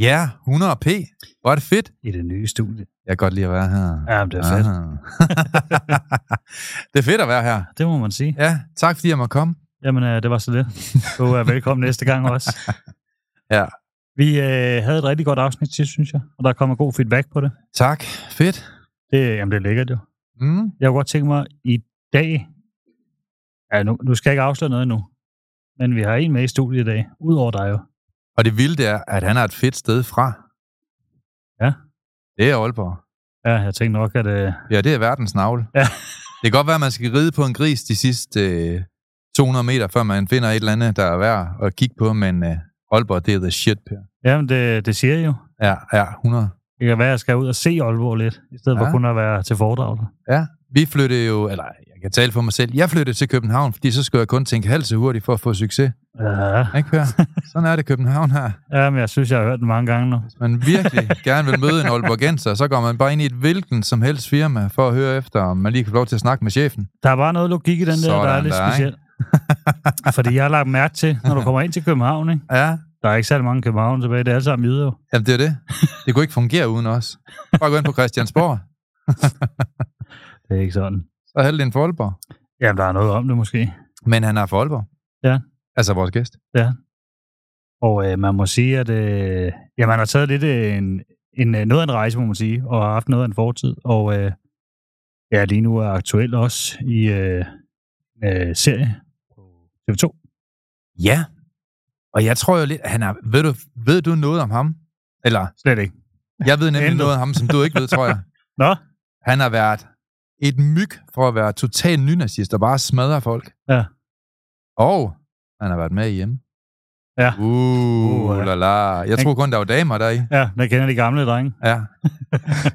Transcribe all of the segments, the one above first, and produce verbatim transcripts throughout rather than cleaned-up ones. Ja, hundrede p. Hvor er det fedt. I det nye studie. Jeg kan godt lide at være her. Ja, det er fedt. Det er fedt at være her. Det må man sige. Ja, tak fordi jeg måtte komme. Jamen, det var så det. Du er velkommen næste gang også. Ja. Vi øh, havde et rigtig godt afsnit til, synes jeg. Og der kommer god feedback på det. Tak. Fedt. Det, jamen, det er lækkert jo. Mm. Jeg kunne godt tænke mig i dag... Ja, nu, nu skal jeg ikke afsløre noget endnu. Men vi har en med i studiet i dag. Udover dig jo. Og det vilde er, at han er et fedt sted fra. Ja. Det er Aalborg. Ja, jeg tænkte nok, at... Øh... Ja, det er verdens navle. Ja. Det kan godt være, at man skal ride på en gris de sidste øh, to hundrede meter, før man finder et eller andet, der er værd at kigge på, men øh, Aalborg, det er the shit, Per. Jamen, det, det siger jeg jo. Ja, ja, hundrede. Det kan være, at jeg skal ud og se Aalborg lidt, i stedet ja. for kun at være til foredrag. Ja, vi flyttede jo... Eller, jeg kan tale for mig selv. Jeg flyttede til København, fordi så skulle jeg kun tænke halv så hurtigt for at få succes. Ja. Ikke, Per? Sådan er det København her. Ja, men jeg synes, jeg har hørt det mange gange nu. Hvis man virkelig gerne vil møde en aalborgenser, så går man bare ind i et hvilken som helst firma for at høre efter, om man lige kan få lov til at snakke med chefen. Der er bare noget logik i den sådan der, der er lidt specielt. Fordi jeg har lagt mærke til, når du kommer ind til København, ikke? Ja. Der er ikke særlig mange København tilbage, det er alle sammen jyder jo. Jamen det er det. Det kunne ikke fungere uden os. Bare gå ind på Christiansborg. Det er ikke sådan. Så hælde en for Aalborg. Jamen der er noget om det måske. Men han er for Aalborg. Ja. Altså vores gæst. Ja. Og øh, man må sige, at øh, ja, man har taget lidt øh, en, en, noget af en rejse, må man sige, og har haft noget af en fortid. Og øh, ja, lige nu er aktuelt også i øh, øh, serie på T V to. Ja. Og jeg tror jo lidt, han er, ved du, ved du noget om ham? Eller? Slet ikke. Jeg ved nemlig noget om ham, som du ikke ved, tror jeg. Nå? Han har været et myg for at være total nynazist og bare smadre folk. Ja. Og han har været med hjemme. Ja. Uh, uh la la. Jeg tror kun, der var damer deri. Ja, der kender de gamle drenge. Ja.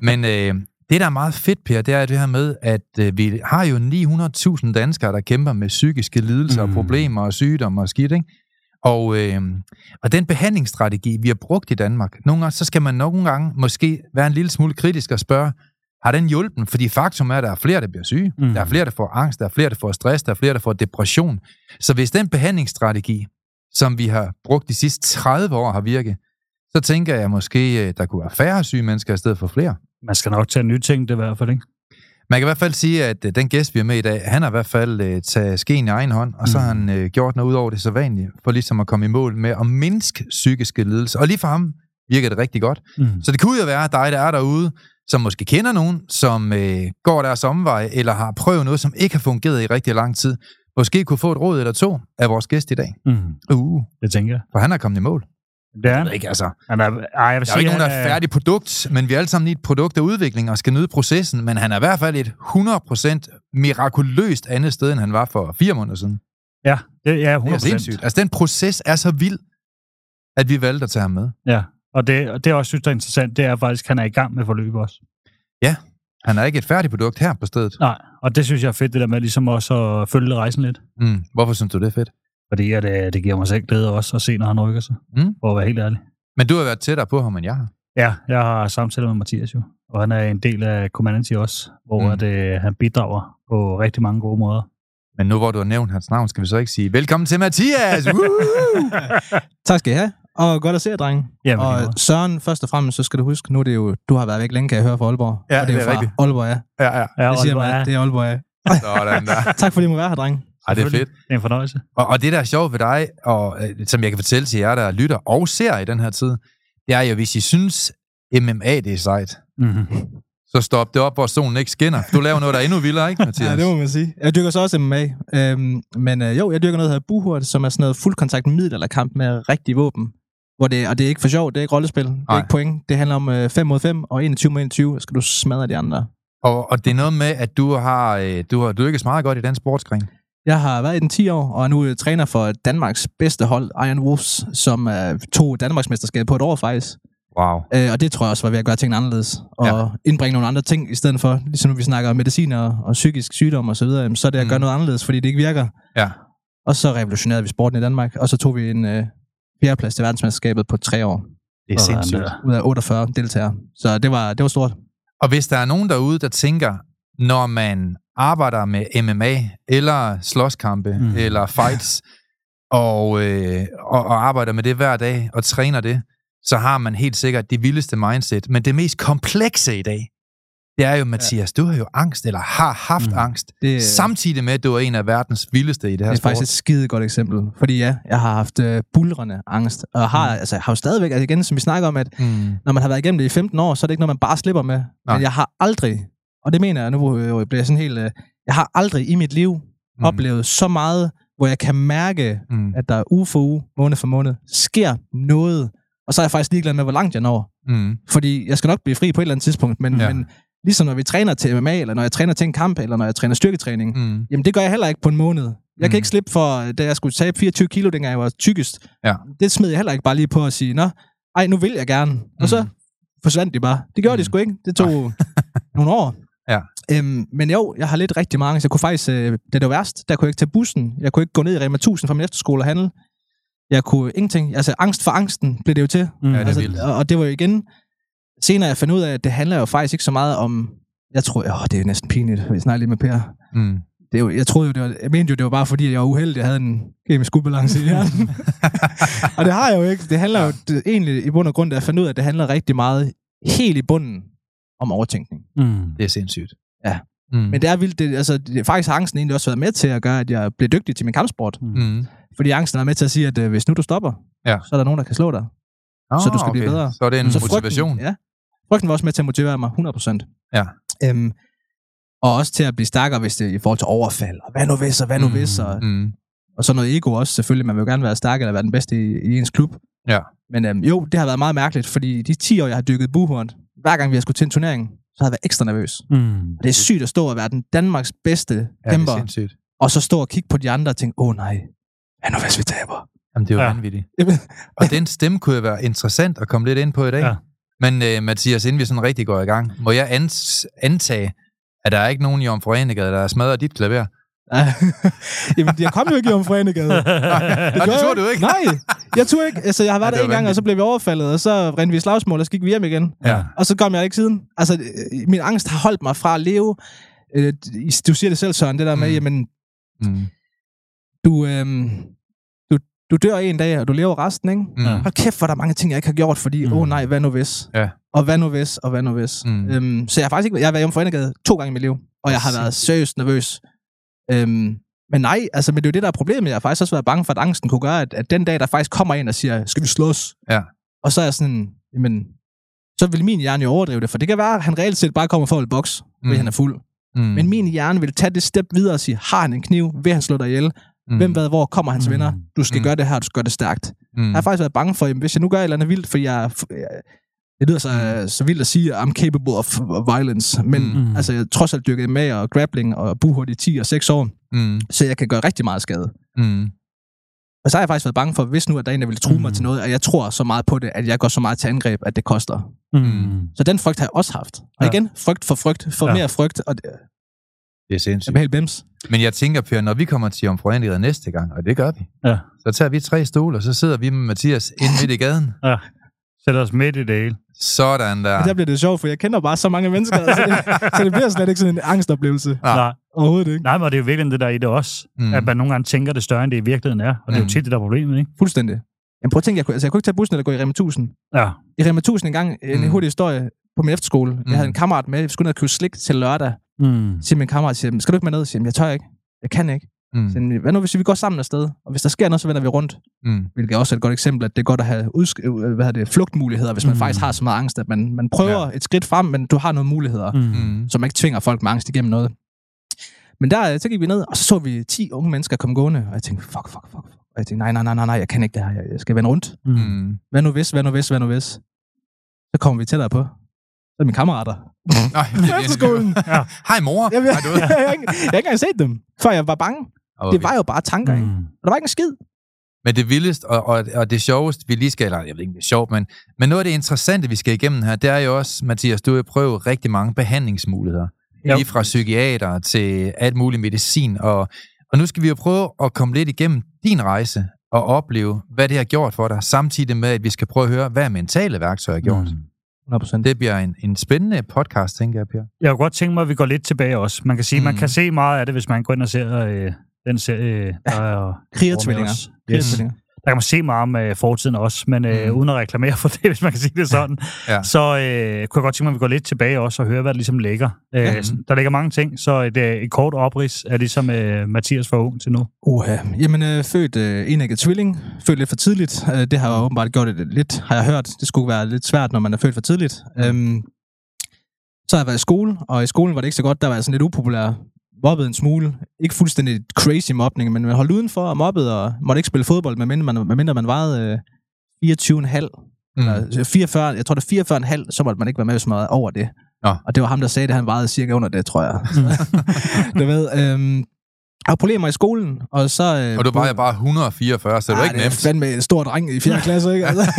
Men øh, det, der er meget fedt, Per, det er det her med, at øh, vi har jo ni hundrede tusind danskere, der kæmper med psykiske lidelser mm. og problemer og sygdomme og skidt, ikke? Og, øh, og den behandlingsstrategi, vi har brugt i Danmark, nogle gange, så skal man nogle gange måske være en lille smule kritisk og spørge, har den hjulpet? Fordi faktum er, at der er flere, der bliver syge. Mm. Der er flere, der får angst. Der er flere, der får stress. Der er flere, der får depression. Så hvis den behandlingsstrategi, som vi har brugt de sidste tredive år, har virket, så tænker jeg måske, der kunne være færre syge mennesker i stedet for flere. Man skal nok tage nye ting, det i hvert fald, ikke? Man kan i hvert fald sige, at den gæst, vi er med i dag, han har i hvert fald øh, taget skeen i egen hånd, og så har han øh, gjort noget ud over det sædvanlige, for ligesom at komme i mål med at mindske psykiske lidelser. Og lige for ham virker det rigtig godt. Mm. Så det kunne jo være at dig, der er derude, som måske kender nogen, som øh, går deres omvej, eller har prøvet noget, som ikke har fungeret i rigtig lang tid. Måske kunne få et råd eller to af vores gæst i dag. Mm. Uh, det tænker jeg. For han er kommet i mål. Det er han. Ikke, altså. Han er, ej, jeg vil sige, der er ikke nogen, der er et færdigt produkt, men vi er alle sammen i et produkt af udvikling og skal nyde processen, men han er i hvert fald et hundrede procent mirakuløst andet sted, end han var for fire måneder siden. Ja, det er hundrede procent. Det er sindssygt. Altså, den proces er så vild, at vi valgte at tage ham med. Ja, og det, og det jeg også synes, der er interessant, det er faktisk, at han er i gang med forløb også. Ja, han er ikke et færdigt produkt her på stedet. Nej, og det synes jeg er fedt, det der med ligesom også at følge rejsen lidt. Mm. Hvorfor synes du, det er fedt? Fordi at, øh, det giver mig selv glæde også at se, når han rykker sig, mm. for at være helt ærlig. Men du har været tættere på ham, end jeg har. Ja, jeg har samtaler med Mathias jo, og han er en del af Community også, hvor mm. at, øh, han bidrager på rigtig mange gode måder. Men nu hvor du har nævnt hans navn, skal vi så ikke sige, velkommen til Mathias! Tak skal I have, og godt at se jer, drenge. Jamen, og Søren, først og fremmest, så skal du huske, nu er det jo, du har været væk længe, kan jeg høre fra Aalborg. Ja, og det er, det er fra Aalborg, ja. Ja, ja. Ja, det siger Aalborg, mig, ja. Det er Aalborg, ja. Sådan der. Tak fordi I må være her, drenge. Ej, det er fedt. Det er en fornøjelse. Og, og det, der er sjovt ved dig, og som jeg kan fortælle til jer, der lytter og ser i den her tid, det er jo, hvis I synes, M M A, det er sejt, mm-hmm. Så stop det op, hvor solen ikke skinner. Du laver noget, der er endnu vildere, ikke, Mathias? Ja, det må man sige. Jeg dyrker så også M M A. Øhm, men øh, jo, jeg dyrker noget her Buhurt, som er sådan noget fuldkontakt middelalderkamp med rigtig våben. Hvor det, og det er ikke for sjov, det er ikke rollespil, det er Ej. ikke point. Det handler om øh, fem mod fem og enogtyve mod enogtyve, skal du smadre de andre. Og, og det er noget med, at du har, øh, du har dyrket meget godt i den sportsgren. Jeg har været i den ti år, og er nu træner for Danmarks bedste hold, Iron Wolves, som øh, tog Danmarks mesterskab på et år faktisk. Wow. Øh, og det tror jeg også var ved at gøre tingene anderledes, og ja. indbringe nogle andre ting i stedet for, ligesom når vi snakker om medicin og, og psykisk sygdom og så videre, så er det at gøre mm. noget anderledes, fordi det ikke virker. Ja. Og så revolutionerede vi sporten i Danmark, og så tog vi en øh, fjerdeplads til verdensmesterskabet på tre år. Det er sindssygt. Ud af otteogfyrre deltagere. Så det var, det var stort. Og hvis der er nogen derude, der tænker, når man arbejder med M M A, eller slåskampe, mm. eller fights, og, øh, og, og arbejder med det hver dag, og træner det, så har man helt sikkert det vildeste mindset. Men det mest komplekse i dag, det er jo, Mathias, ja. du har jo angst, eller har haft mm. angst, det, samtidig med, at du er en af verdens vildeste i det her sport. Det er sport. Faktisk et skide godt eksempel. Fordi ja, jeg har haft øh, buldrende angst, og har, mm. altså, jeg har jo stadigvæk, altså igen, som vi snakker om, at mm. når man har været igennem det i femten år, så er det ikke noget, man bare slipper med. Nej. Men jeg har aldrig, og det mener jeg, nu øh, bliver jeg sådan helt, øh, jeg har aldrig i mit liv mm. oplevet så meget, hvor jeg kan mærke, mm. at der uge for uge, måned for måned, sker noget. Og så er jeg faktisk ligeglad med, hvor langt jeg når. Mm. Fordi jeg skal nok blive fri på et eller andet tidspunkt, men, ja. men ligesom når vi træner til M M A, eller når jeg træner til en kamp, eller når jeg træner styrketræning, mm. jamen det gør jeg heller ikke på en måned. Jeg mm. kan ikke slippe for, da jeg skulle tabe fireogtyve kilo, dengang jeg var tykkest. Ja. Det smed jeg heller ikke bare lige på at sige, nå, ej, nu vil jeg gerne. Mm. Og så forsvandt de bare. Det gjorde mm. de sgu ikke. Det tog nogle år. Ja. Øhm, men jo, jeg har lidt rigtig mange, så jeg kunne faktisk, øh, da det var værst, der kunne jeg ikke tage bussen. Jeg kunne ikke gå ned i Rema tusind fra min efterskole og handle. Jeg kunne ingenting. Altså, angst for angsten blev det jo til. Mm. Ja, det altså, og, og det var jo igen... Senere jeg fandt ud af, at det handler jo faktisk ikke så meget om... Jeg tror... Åh, det er næsten pinligt. Jeg snakker lige med Per. Mm. Det er jo, jeg, troede jo, det var, jeg mente jo, det var bare fordi, at jeg var uheldig. Jeg havde en kemisk ubalance i hjernen. Og det har jeg jo ikke. Det handler jo det, egentlig i bund og grund, at jeg fandt ud af, at det handler rigtig meget helt i bunden om overtænkning. Mm. Det er sindssygt. Ja. Mm. Men det er vildt. Det, altså, det, faktisk har angsten egentlig også været med til at gøre, at jeg blev dygtig til min kampsport. Mm. Fordi angsten er med til at sige, at øh, hvis nu du stopper, ja. så er der nogen, der kan slå dig. Oh, så du skal okay. blive bedre. Så er det en så motivation. Frygten, ja. Frygten var også med til at motivere mig hundrede procent. Ja. Øhm, og også til at blive stærkere, hvis det i forhold til overfald. Og hvad nu hvis, og hvad nu mm, hvis. Og, mm. og så noget ego også, selvfølgelig. Man vil jo gerne være stærk, eller være den bedste i, i ens klub. Ja. Men øhm, jo, det har været meget mærkeligt, fordi de ti år, jeg har dykket Buhurt, hver gang vi har skulle til en turnering, så har jeg været ekstra nervøs. Mm. Og det er sygt at stå og være den Danmarks bedste kæmper. Ja, og så stå og kigge på de andre og tænke, åh oh, nej, hvad nu hvis vi taber? Jamen, det er jo ja. vanvittigt. Og den stemme kunne jo være interessant at komme lidt ind på i dag. Ja. Men uh, Mathias, inden vi sådan rigtig går i gang, må jeg antage, at der er ikke nogen i Omfroenegade, der smadrer dit klaver? Ja. Jamen, jeg kom jo ikke i Omfroenegade. Nej, det turde du ikke? Nej, jeg turde ikke. Altså, jeg har været ja, der en gang, og så blev vi overfaldet, og så rendte vi i slagsmål, og så gik vi hjem igen. Ja. Og så kom jeg ikke siden. Altså, min angst har holdt mig fra at leve. Du siger det selv, Søren, det der med, mm. jamen, mm. du... Øhm, Du dør en dag, og du lever resten, ikke? Mm. Hold kæft, hvor der er mange ting, jeg ikke har gjort, fordi, åh mm. oh, nej, hvad nu hvis? Ja. Og hvad nu hvis, og hvad nu hvis? Mm. Øhm, så jeg har faktisk ikke jeg har været hjemme for Omfroenegade to gange i mit liv, og jeg har været seriøst nervøs. Øhm, men nej, altså, men det er jo det, der er problemet. Jeg har faktisk også været bange for, at angsten kunne gøre, at, at den dag, der faktisk kommer en og siger, skal vi slås? Ja. Og så er jeg sådan, jamen, så vil min hjerne jo overdrive det, for det kan være, at han reelt set bare kommer for et boks, mm. fordi han er fuld. Mm. Men min hjerne vil tage det step videre og sige, har han en kniv? Vil han slå dig ihjel? Mm. Hvem hvad, hvor kommer hans mm. venner? Du skal mm. gøre det her, du skal gøre det stærkt. Mm. Jeg har faktisk været bange for, at hvis jeg nu gør et eller andet vildt, for jeg, det lyder så, så vildt at sige, I'm capable of violence, men mm. altså, jeg trods alt dyrket med og grappling og Buhurt i ti og seks år, mm. så jeg kan gøre rigtig meget skade. Mm. Og så har jeg faktisk været bange for, hvis nu er der en, der vil true mm. mig til noget, og jeg tror så meget på det, at jeg går så meget til angreb, at det koster. Mm. Så den frygt har jeg også haft. Og ja. igen, frygt for frygt, for ja. mere frygt, og det er sindssygt. Jeg bliver helt bims. Men jeg tænker, Per, når vi kommer til Omfroenegade næste gang, og det gør vi, ja. så tager vi tre stole, og så sidder vi med Mathias inde midt i gaden. Ja, sætter os midt i det hele. Sådan der. Der bliver det sjovt, for jeg kender bare så mange mennesker, så, det, så det bliver slet ikke sådan en angstoplevelse. Nej. Nej. Overhovedet ikke. Nej, men det er jo virkelig det der i det også, mm. at man nogle gange tænker det større, end det i virkeligheden er, og mm. det er jo tit det der problemet, ikke? Fuldstændig. Jamen prøv at tænke, jeg kunne, altså, jeg kunne ikke tage bussen eller gå i Rema tusind. Ja. I Rema tusind engang, en mm. hurtig historie på min efterskole. Mm. Jeg havde en kammerat med, vi skulle ned og købe slik til lørdag. Mm. Siger min kammerat, siger, skal du ikke med ned? Siger, jeg tør ikke. Jeg kan ikke. Mm. Så, hvad nu, hvis vi går sammen afsted? Og hvis der sker noget, så vender vi rundt. Mm. Hvilket er også et godt eksempel, at det er godt at have udsk- hvad er det, flugtmuligheder, hvis man mm. faktisk har så meget angst, at man, man prøver ja. et skridt frem, men du har nogle muligheder, mm. så man ikke tvinger folk med angst igennem noget. Men der så gik vi ned, og så så vi ti unge mennesker komme gående, og jeg tænkte, fuck, fuck, fuck. Og jeg tænkte, nej, nej, nej, nej, nej, jeg kan ikke det her, jeg skal vende rundt. Mm. Hvad nu hvis, hvad nu hvis, hvad nu hvis? Så kommer vi tættere på. Så er mine kammerater. Nej, ja. Hej mor. Jamen, jeg, jeg, jeg, jeg, jeg, jeg har ikke engang set dem, før jeg var bange. Okay. Det var jo bare tanker, mm. ikke? Og der var ikke en skid. Men det vildeste og, og, og det sjoveste, vi lige skal, eller jeg ved ikke, det er sjovt, men, men noget af det interessante, vi skal igennem her, det er jo også, Mathias, du har prøvet rigtig mange behandlingsmuligheder. Yep. Lige fra psykiater til alt muligt medicin. Og, og nu skal vi jo prøve at komme lidt igennem din rejse og opleve, hvad det har gjort for dig, samtidig med, at vi skal prøve at høre, hvad mentale værktøjer har gjort. Mm. hundrede procent. Det bliver en, en spændende podcast, tænker jeg, Per. Jeg kunne godt tænke mig, at vi går lidt tilbage også. Man kan sige, mm. man kan se meget af det, hvis man går ind og ser øh, den serie, der er... Kriger Tvillinger. Yes. Der kan man se meget om øh, fortiden også, men øh, mm. uden at reklamere for det, hvis man kan sige det sådan. ja. Så øh, kunne jeg godt tænke mig, at vi går lidt tilbage også og hører, hvad der ligesom ligger. Øh, mm. Der ligger mange ting, så et, et kort oprids er ligesom øh, Mathias fra ung til nu. Uha. Jamen, øh, født øh, enægget tvilling. Født lidt for tidligt. Øh, det har jeg åbenbart gjort det lidt, har jeg hørt. Det skulle være lidt svært, når man er født for tidligt. Øhm, så har jeg været i skole, og i skolen var det ikke så godt. Der var jeg sådan lidt upopulær. Mobbede en smule. Ikke fuldstændig crazy mobning, men man holdt udenfor og mobbede, og måtte ikke spille fodbold, medmindre man, medmindre man vejede øh, fireogtyve komma fem. Mm. Eller fireogfyrre, jeg tror det er fireogfyrre komma fem, så måtte man ikke være med, hvis man var over det. Ja. Og det var ham, der sagde det, han vejede cirka under det, tror jeg. du ved, øhm, jeg har problemer i skolen, og så... Øh, og du vejer bare et hundrede og fireogfyrre, så det er ikke nemt. Det er fandme en stor dreng i fjerde klasse, ikke? Altså.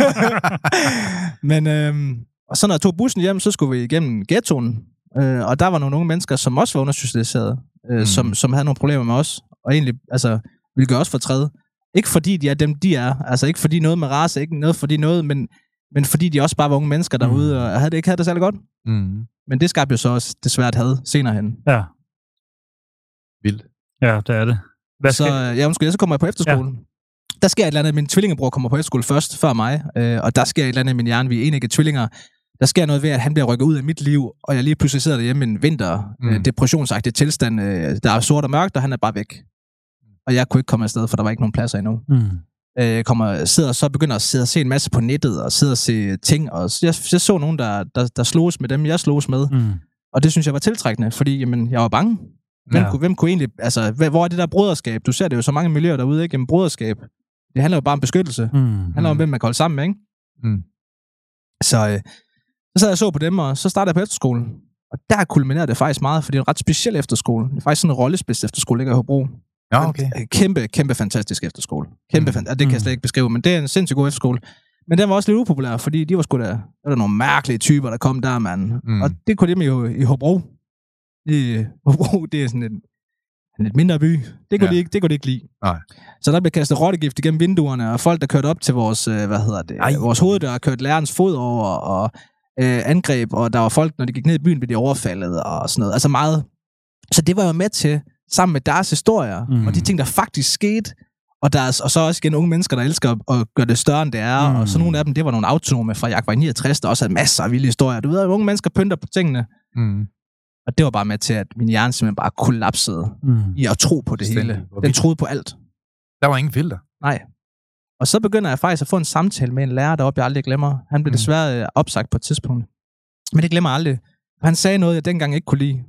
men, øhm, og så når jeg tog bussen hjem, så skulle vi igennem ghettoen, øh, og der var nogle unge mennesker, som også var undersocialiserede. Mm. Som, som havde nogle problemer med os, og egentlig altså, ville gøre os fortræde. Ikke fordi de er dem, de er. Altså ikke fordi noget med race, ikke noget fordi noget, men, men fordi de også bare var unge mennesker derude, mm. og havde det ikke havde det særlig godt. Mm. Men det skabte jo så også desværre et had senere hen. Ja. Vildt. Ja, det er det. Hvad så, ja, undskyld, så kommer jeg på efterskolen. Ja. Der sker et eller andet. Min tvillingebror kommer på efterskole først, før mig, øh, og der sker et eller andet i min hjerne. Vi er enægget tvillinger. Der sker noget ved, at han bliver rykket ud af mit liv, og jeg lige pludselig sidder derhjemme i en vinter, mm. øh, depressionsagtig tilstand, øh, der er sort og mørkt, og han er bare væk. Og jeg kunne ikke komme afsted, for der var ikke nogen pladser endnu. Mm. Øh, kommer, sidder, så begynder jeg at sidde og se en masse på nettet, og sidder og se ting, og jeg, jeg så nogen, der, der, der sloges med dem, jeg sloges med. Mm. Og det synes jeg var tiltrækkende, fordi jamen, jeg var bange. Hvem, ja. kunne, hvem kunne egentlig, altså, hvad, hvor er det der broderskab? Du ser det jo så mange miljøer derude, ikke? Jamen, broderskab, det handler jo bare om beskyttelse. Mm. Det handler om, hvem man kan holde sammen med, ikke? Mm. Så... Øh, Så sad jeg så på dem, og så startede jeg på efterskolen. Og der kulminerede det faktisk meget, for det er en ret speciel efterskole. Det er faktisk sådan en rollespids efterskole, ligger i Hobro. Ja, okay. Kæmpe, kæmpe fantastisk efterskole. Kæmpe mm. fan- det kan jeg slet ikke beskrive, men det er en sindssygt god efterskole. Men den var også lidt upopulær, fordi de var sgu der, der var nogle mærkelige typer, der kom der, mand. Mm. Og det kunne dem jo i Hobro. I Hobro, det er sådan en, en lidt mindre by. Det kunne, ja. de, ikke, det kunne de ikke lide. Nej. Så der blev kastet rottegift igennem vinduerne, og folk, der kørte op til vores, hvad hedder det, Ej. vores hoveddør, kørte lærerens fod over, og angreb, og der var folk, når de gik ned i byen, blev de overfaldet og sådan noget. Altså meget. Så det var jeg med til, sammen med deres historier, mm. og de ting, der faktisk skete, og, deres, og så også igen unge mennesker, der elsker at gøre det større, end det er, mm. og så nogle af dem, det var nogle autonome fra Jagtvej niogtres, der også havde masser af vilde historier. Du ved, unge mennesker pynter på tingene. Mm. Og det var bare med til, at min hjerne simpelthen bare kollapsede mm. i at tro på det Stille. hele. Den troede på alt. Der var ingen filter. Nej. Og så begynder jeg faktisk at få en samtale med en lærer deroppe, jeg aldrig glemmer. Han blev mm. desværre opsagt på et tidspunkt. Men det glemmer jeg aldrig. Han sagde noget, jeg dengang ikke kunne lide.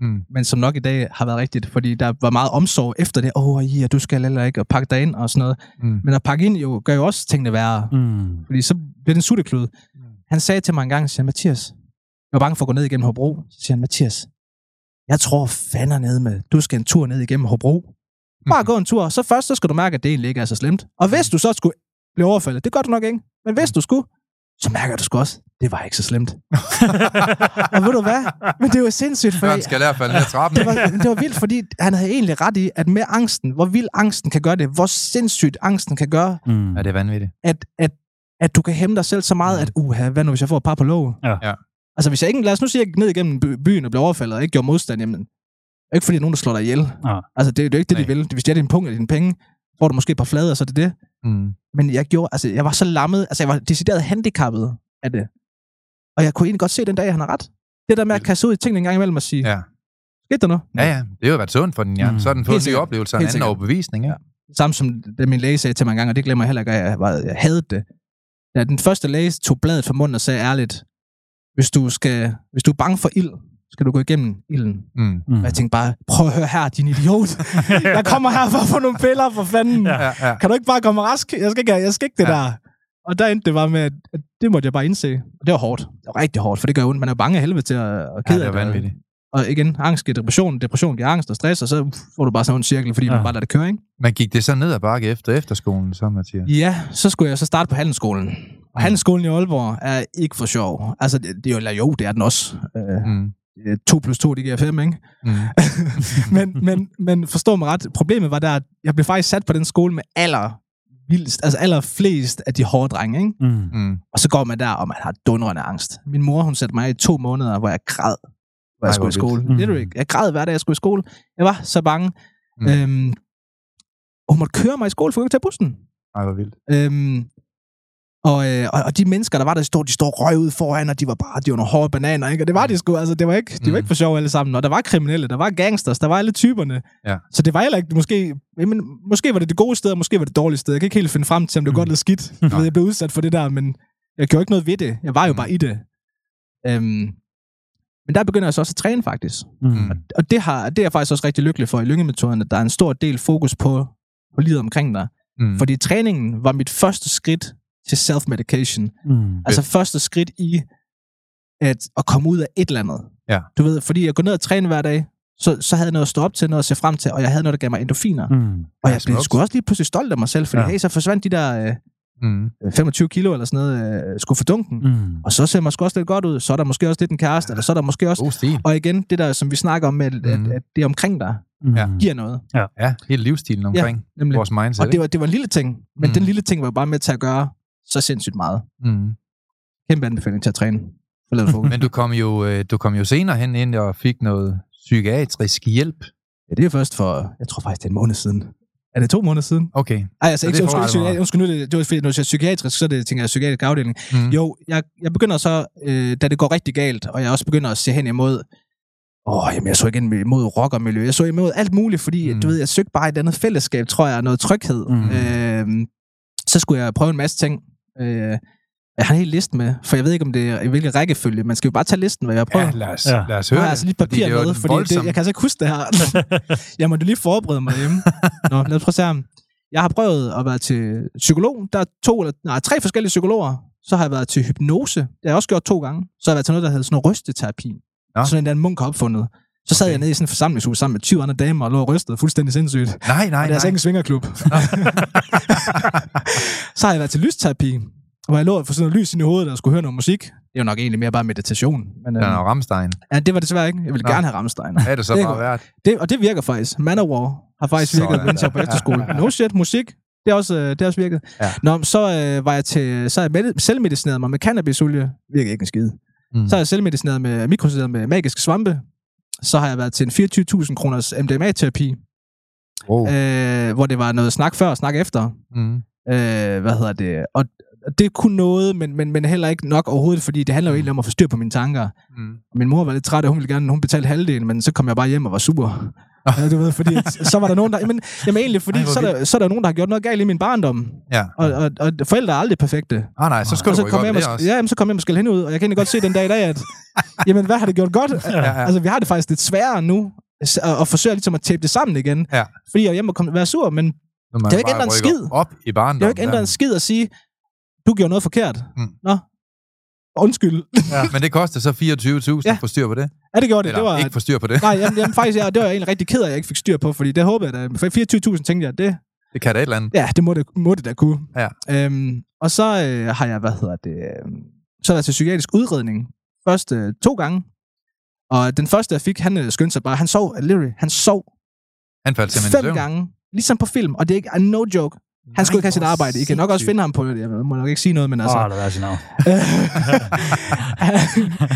Mm. Men som nok i dag har været rigtigt. Fordi der var meget omsorg efter det. Åh, oh, ja, du skal eller ikke, og pakke dig ind og sådan noget. Mm. Men at pakke ind jo, gør jo også tingene værre. Mm. Fordi så bliver det en sutteklud. Mm. Han sagde til mig en gang, siger han, Mathias, jeg var bange for at gå ned igennem Hobro. Så siger han, Mathias, jeg tror fanden ned med, du skal en tur ned igennem Hobro. Bare gå en tur, så først så skal du mærke, at det egentlig ikke er så slemt. Og hvis du så skulle blive overfaldet, det gør du nok ikke, men hvis du skulle, så mærker du sgu også, det var ikke så slemt. og ved du hvad? Men det var sindssygt, for han skal lære at falde ned ad trappen. Det var, det var vildt, fordi han havde egentlig ret i, at med angsten, hvor vild angsten kan gøre det, hvor sindssygt angsten kan gøre, mm. at, det er vanvittigt. At, at, at du kan hæmme dig selv så meget, at uha, hvad nu hvis jeg får et par på låget? Ja. Ja. Altså hvis jeg ikke, lad os nu sige, at jeg gik ned igennem byen og blev overfaldet og ikke gjorde modstand, jamen, ikke fordi der er nogen, der slår dig ihjel. Ah. Altså, det, det er jo ikke det, Nej. de vil. Hvis det er din punkt eller dine penge, får du måske et par flader, så er det det. Mm. Men jeg gjorde, altså, jeg var så lammet, altså, jeg var decideret handicappet af det. Og jeg kunne egentlig godt se den dag, han har ret. Det der med at kaste ud i tingene en gang imellem og sige, ja. Skete der noget? Ja, ja. Det har jo været sundt for den, ja. Mm. Så har den fået en ny oplevelse og en anden overbevisning, ja. Samme som det, min læge sagde til mig en gang, og det glemmer jeg heller ikke, at jeg, var, jeg havde det. Da den første læge tog bladet fra munden og sagde ærligt, hvis du, skal, hvis du er bange for ild, skal du gå igennem ilden. Mm. Og jeg tænkte bare, prøv at høre her, din idiot. Jeg kommer her for at få nogle piller, for fanden. Ja, ja, ja. Kan du ikke bare komme rask? Jeg skal ikke, jeg skal ikke det ja. der. Og der endte det bare med, at det måtte jeg bare indse. Og det var hårdt. Det var rigtig hårdt, for det gør ondt. Man er bange af helvede til at, at kede ja, det. Er det. Og igen, angst giver depression, depression giver angst og stress, og så uff, får du bare sådan en cirkel, fordi ja. man bare lader det køre, ikke? Man gik det så ned ad bakke efter efterskolen, så Mathias? Ja, så skulle jeg så starte på Handelsskolen. Og Handelsskolen i Aalborg er ikke for sjov. Altså, det, det er jo, jo, det er den også. Mm. Øh, to plus to, det giver fem, ikke? Mm. men, men, men forstå mig ret, problemet var der, at jeg blev faktisk sat på den skole med aller... vildest, altså allerflest af de hårde drenge, ikke? Mm. Og så går man der, og man har dundrende angst. Min mor, hun satte mig i to måneder, hvor jeg græd, hvor jeg Ej, skulle i skole. Mm. Det er du ikke. Jeg græd hver dag, jeg skulle i skole. Jeg var så bange. Mm. Øhm, og hun måtte køre mig i skole, for jeg kunne tage bussen. Ej, hvor vildt. Øhm, og, øh, og, og de mennesker, der var der, de stod, de stod røg ud foran, og de var bare, de var nogle hårde bananer, ikke? Og det var de sgu, altså, det var ikke, de var ikke for sjov alle sammen. Og der var kriminelle, der var gangsters, der var alle typerne. Ja. Så det var heller ikke, måske, jamen, måske var det det gode sted, og måske var det dårlige sted. Jeg kan ikke helt finde frem til, om det var mm. godt eller skidt. Jeg, ved, jeg blev udsat for det der, men jeg gjorde ikke noget ved det. Jeg var jo mm. bare i det. Øhm, men der begynder jeg så også at træne, faktisk. Mm. Og, og det, har, det er jeg faktisk også rigtig lykkelig for i Lyngemetoden, at der er en stor del fokus på, på livet omkring dig. Mm. Fordi træningen var mit første skridt til self-medication. Mm, altså det. Første skridt i at, at komme ud af et eller andet. Ja. Du ved, fordi jeg går ned og træner hver dag, så, så havde jeg noget at stå op til, noget at se frem til, og jeg havde noget, der gav mig endorfiner. Mm, og jeg blev sgu også lige pludselig stolt af mig selv, fordi ja. hey, så forsvandt de der øh, mm. femogtyve kilo eller sådan noget, øh, skulle for dunken. Mm. Og så ser man sgu også lidt godt ud. Så er der måske også lidt en kæreste, ja. eller så er der måske også... Ostil. Og igen, det der, som vi snakker om, at, at, at det omkring dig mm. giver noget. Ja, ja. Hele livsstilen omkring ja, vores mindset. Og det var, det var en lille ting, men mm. den lille ting var bare med til at gøre så sindssygt meget. Mm. Kæmpe anbefaling til at træne. Men du kom, jo, du kom jo senere hen ind og fik noget psykiatrisk hjælp. Ja, det er først for, jeg tror faktisk, det er en måned siden. Er det to måneder siden? Okay. Ej, altså så ikke så undskyld nu, det var fordi, når jeg siger psykiatrisk, så er det, tænker jeg, psykiatrisk afdeling. Mm. Jo, jeg, jeg begynder så, øh, da det går rigtig galt, og jeg også begynder at se hen imod, åh, oh, jamen jeg så igen imod rockermiljø, jeg så imod alt muligt, fordi, mm. du ved, jeg søgte bare et andet fællesskab, tror jeg, noget tryghed. Mm. Øh, så skulle jeg prøve en masse ting. Øh, jeg har en hel liste med, for jeg ved ikke, om det er i hvilken rækkefølge. Man skal jo bare tage listen, hvad jeg prøver. Ja, lad os, ja. lad os høre det. Jeg har altså lige papir fordi med, fordi det, jeg kan altså ikke huske det her. Jeg må jo lige forberede mig hjemme. Nå, lad os prøve at se. Jeg har prøvet at være til psykolog. Der er to, eller, nej, tre forskellige psykologer. Så har jeg været til hypnose. Det har jeg også gjort to gange. Så har jeg været til noget, der hedder sådan noget rysteterapi. Ja. Sådan en der munk har opfundet. Så sad okay. jeg nede i sådan en forsamlingshus sammen med tyve andre damer og lå og rystede fuldstændig sindssygt. Nej, nej, nej. Og det er altså ikke en svingerklub. Så har jeg været til lysterapi, hvor jeg lå og få sådan noget lys ind i hovedet, og skulle høre noget musik. Det er jo nok egentlig mere bare meditation. Men, øh, ja, og Rammstein. Ja, det var det desværre ikke. Jeg ville Nå. gerne have Rammstein. Ja, det er så det bare værd. Det, og det virker faktisk. Manowar har faktisk sådan virket, mens jeg var på efterskole. No shit, musik. Det er også, det er også virket. Ja. Nå, så øh, var jeg til, så jeg med, selvmedicineret mig med cannabisolie. Virker ikke en skide. Mm. Så har jeg selvmedicineret med mikrosyderet med magiske svampe. Så har jeg været til en fireogtyve tusind kroners M D M A-terapi, wow. øh, hvor det var noget snak før og snak efter. Mm. Øh, hvad hedder det? Og det kunne noget, men, men, men heller ikke nok overhovedet, fordi det handler jo egentlig om at få styr på mine tanker. Mm. Min mor var lidt træt, og hun ville gerne, hun betalte halvdelen, men så kom jeg bare hjem og var sur. Ja, du ved, fordi så var der nogen, der... Jamen, jamen egentlig, fordi Ej, så, der, så er der nogen, der har gjort noget galt i min barndom. Ja. Og, og, og forældre er aldrig perfekte. Ah nej, så skulle du jo godt det også. Ja, jamen, så kom jeg måske hen ud, og jeg kan egentlig godt se den dag i dag, at... Jamen, hvad har det gjort godt? Ja, ja. Altså, vi har det faktisk lidt sværere nu, og, og forsøger ligesom at tape det sammen igen. Ja. Fordi jeg hjemme og være sur, men... Det har jo ikke ændret en skid. Det har jo ikke ændret en skid at sige, du gjorde noget forkert. Mm. Nå. Undskyld. Ja, men det kostede så fireogtyve tusind ja. for styr på det. Ja, det gjorde det. Eller, det var ikke for styr på det. Nej, jamen, jamen faktisk, jeg, det var jeg egentlig rigtig ked af, jeg ikke fik styr på, fordi det håbede jeg da. fireogtyve tusind tænkte jeg, det... Det kan da et eller andet. Ja, det må det, må det da kunne. Ja. Øhm, og så øh, har jeg, hvad hedder det... Øh, så er der til psykiatrisk udredning. Først øh, to gange. Og den første, jeg fik, han øh, skyndte sig bare. Han sov, literally, han sov. Han faldt simpelthen fem gange. Ligesom på film, og det er ikke no joke. Han nej, skulle ikke have sit arbejde. I kan nok også finde ham på det. Jeg må nok ikke sige noget, men altså... Åh, oh, det var sin navn.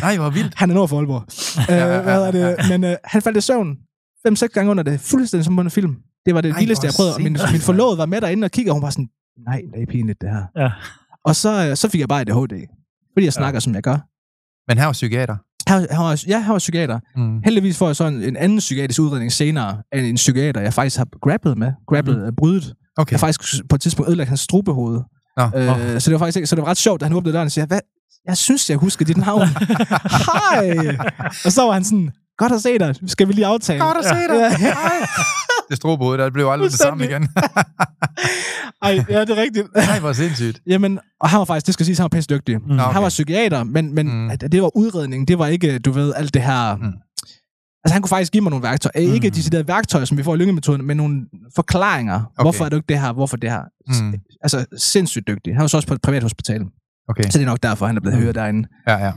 Nej, hvor vildt. Han er nord for Aalborg. uh, hvad er det? Men uh, han faldt i søvn fem seks gange under det. Fuldstændig som på en film. Det var det nej, vildeste, jeg prøvede. Og min, min forlovede var med derinde og kiggede, og hun var sådan, nej, det er pinligt, det her. Ja. Og så, uh, så fik jeg bare A D H D. Fordi jeg snakker, ja. som jeg gør. Men han var psykiater. Han, han var, ja, han var psykiater. Mm. Heldigvis får jeg så en, en anden psykiatrisk udredning senere, end en psykiater, jeg faktisk har grapplet med. Grapplet er mm. brydet. Okay. Jeg faktisk på et tidspunkt ødelagt hans strubehoved. No, øh, okay. Så det var faktisk ikke, så det var ret sjovt, da han åbnede døren og siger, hvad? Jeg synes, jeg husker dit navn. Hej! Og så var han sådan, godt at se dig. Skal vi lige aftale? Godt at se dig. Ja. Ja. Det strubehoved, der blev aldrig det samme igen. Ej, ja, det er rigtigt. Nej, hvor sindssygt. Jamen, og han var faktisk, det skal siges, han var pisse dygtig. Mm. Okay. Han var psykiater, men, men mm. det var udredning. Det var ikke, du ved, alt det her... Mm. Altså, han kunne faktisk give mig nogle værktøjer. Mm. Ikke de der værktøjer, som vi får i lyngemetoden, men nogle forklaringer. Okay. Hvorfor er det ikke det her? Hvorfor det her? Mm. Altså, sindssygt dygtig. Han var så også på et privathospital. Okay. Så det er nok derfor, han er blevet mm. hørt derinde. Ja, ja.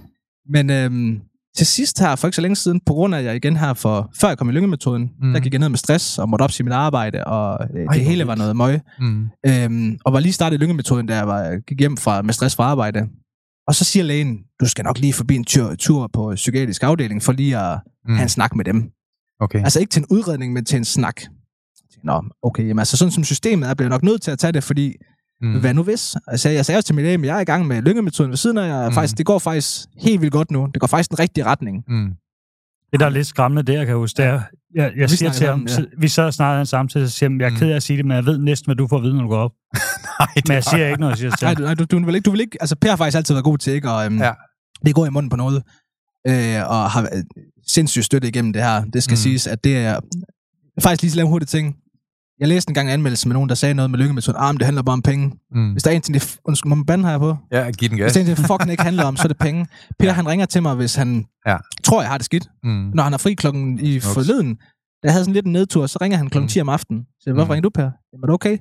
Men øhm, til sidst her, for ikke så længe siden, på grund af, at jeg igen her, for, før jeg kom i lyngemetoden, mm. der gik jeg ned med stress og måtte opsige mit arbejde, og øh, Ej, det hele var noget møg. Mm. Øhm, og var lige startet i lyngemetoden, da jeg var, gik hjem fra, med stress fra arbejde. Og så siger lægen, du skal nok lige forbi en tur, tur på psykiatrisk afdeling, for lige at mm. have en snak med dem. Okay. Altså ikke til en udredning, men til en snak. Nå, okay, jamen altså sådan som systemet er, bliver jeg nok nødt til at tage det, fordi Mm. hvad nu hvis? Altså, jeg sagde også til min læge, at jeg er i gang med lyngemetoden ved siden af, jeg mm. faktisk, det går faktisk helt vildt godt nu. Det går faktisk den rigtige retning. Mm. Det, der er lidt skræmmende, det jeg kan huske, det er, jeg, jeg siger til ham, ja. Vi sad og snakkede samtidig, så siger jeg, jeg er mm. ked af at sige det, men jeg ved næsten, hvad du får at vide, når du går op. Nej, det men jeg siger ikke noget, siger til ham. Nej, du, du, du, vil ikke, du vil ikke, altså Per har faktisk altid været god til, ikke? Og øhm, ja. Det går i munden på noget, øh, og har øh, sindssygt støtte igennem det her. Det skal mm. siges, at det er faktisk lige så hurtigt ting. Jeg læste en gang en anmeldelse med nogen, der sagde noget med lyngemetoden. Ah, men det handler bare om penge. Mm. Hvis der er en ting, det... Undskyld, må man bande her på? Ja, giv den gas. Hvis der er en ting, det fucking ikke handler om, så er det penge. Peter, ja. Han ringer til mig, hvis han ja. tror, jeg har det skidt. Mm. Når han er fri klokken i Ups. forleden. Da jeg havde sådan lidt en nedtur, så ringer han klokken ti om aftenen. Så jeg, hvorfor mm. ringer du, Per? Jamen, er du okay?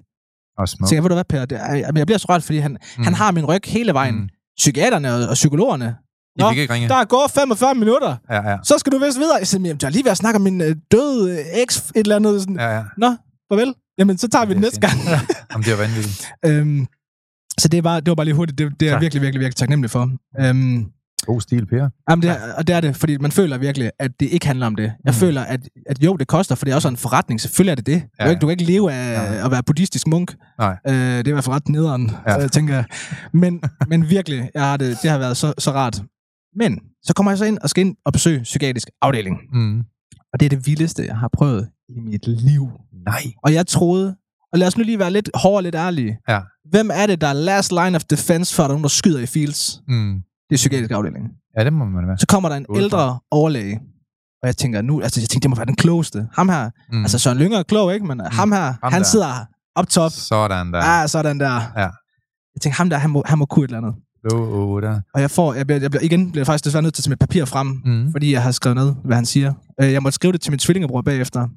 Og smuk. Så jeg, ved du hvad, Per? Det er, jeg bliver så rørt, fordi han, mm. han har min ryg hele vejen. Mm. Psykiaterne og, og psykologerne. Nå, der er gået femogfyrre minutter. Ja, ja. Så skal du vist videre. Jeg siger, jeg har lige ved at snakke om min øh, døde eks et eller andet. Sådan. Ja, ja. Nå. Farvel. Jamen, så tager vi den næste gang. Jamen, det var vanvittigt. øhm, så det var, det var bare lige hurtigt. Det, det er jeg virkelig, virkelig, virkelig taknemmelig for. Øhm, God stil, Per. Jamen, det er, og det er det, fordi man føler virkelig, at det ikke handler om det. Jeg mm. føler, at, at jo, det koster, for det er også en forretning. Selvfølgelig er det det. Ja, ja. Du, kan ikke, du kan ikke leve af ja. at være buddhistisk munk. Nej. Øh, det er i hvert fald ret nederen, ja. tænker jeg. Men, men virkelig, jeg har det, det har været så, så rart. Men så kommer jeg så ind og skal ind og besøge psykiatrisk afdeling. Mm. Og det er det vildeste, jeg har prøvet i mit liv. Nej. Og jeg troede, og lad os nu lige være lidt hård og lidt ærlige. Ja. Hvem er det, der er last line of defense, for der er nogen, der skyder i fields? Mm. Det er psykiatrisk afdeling. Ja, det må man være. Så kommer der en Udefra. ældre overlæge, og jeg tænker nu, altså jeg tænker, det må være den klogeste. Ham her, mm. altså Søren Lynge er klog, ikke? Men mm. ham her, ham han der. sidder op top. Sådan der. Ja, sådan der. Ja. Jeg tænker, ham der, han må, han må kunne et eller andet. Oh, der. Og jeg får, jeg bliver, jeg bliver, igen bliver jeg faktisk desværre nødt til at tage mit papir frem, mm. fordi jeg har skrevet ned, hvad han siger. Jeg måtte skrive det til min tvillingebror bagefter.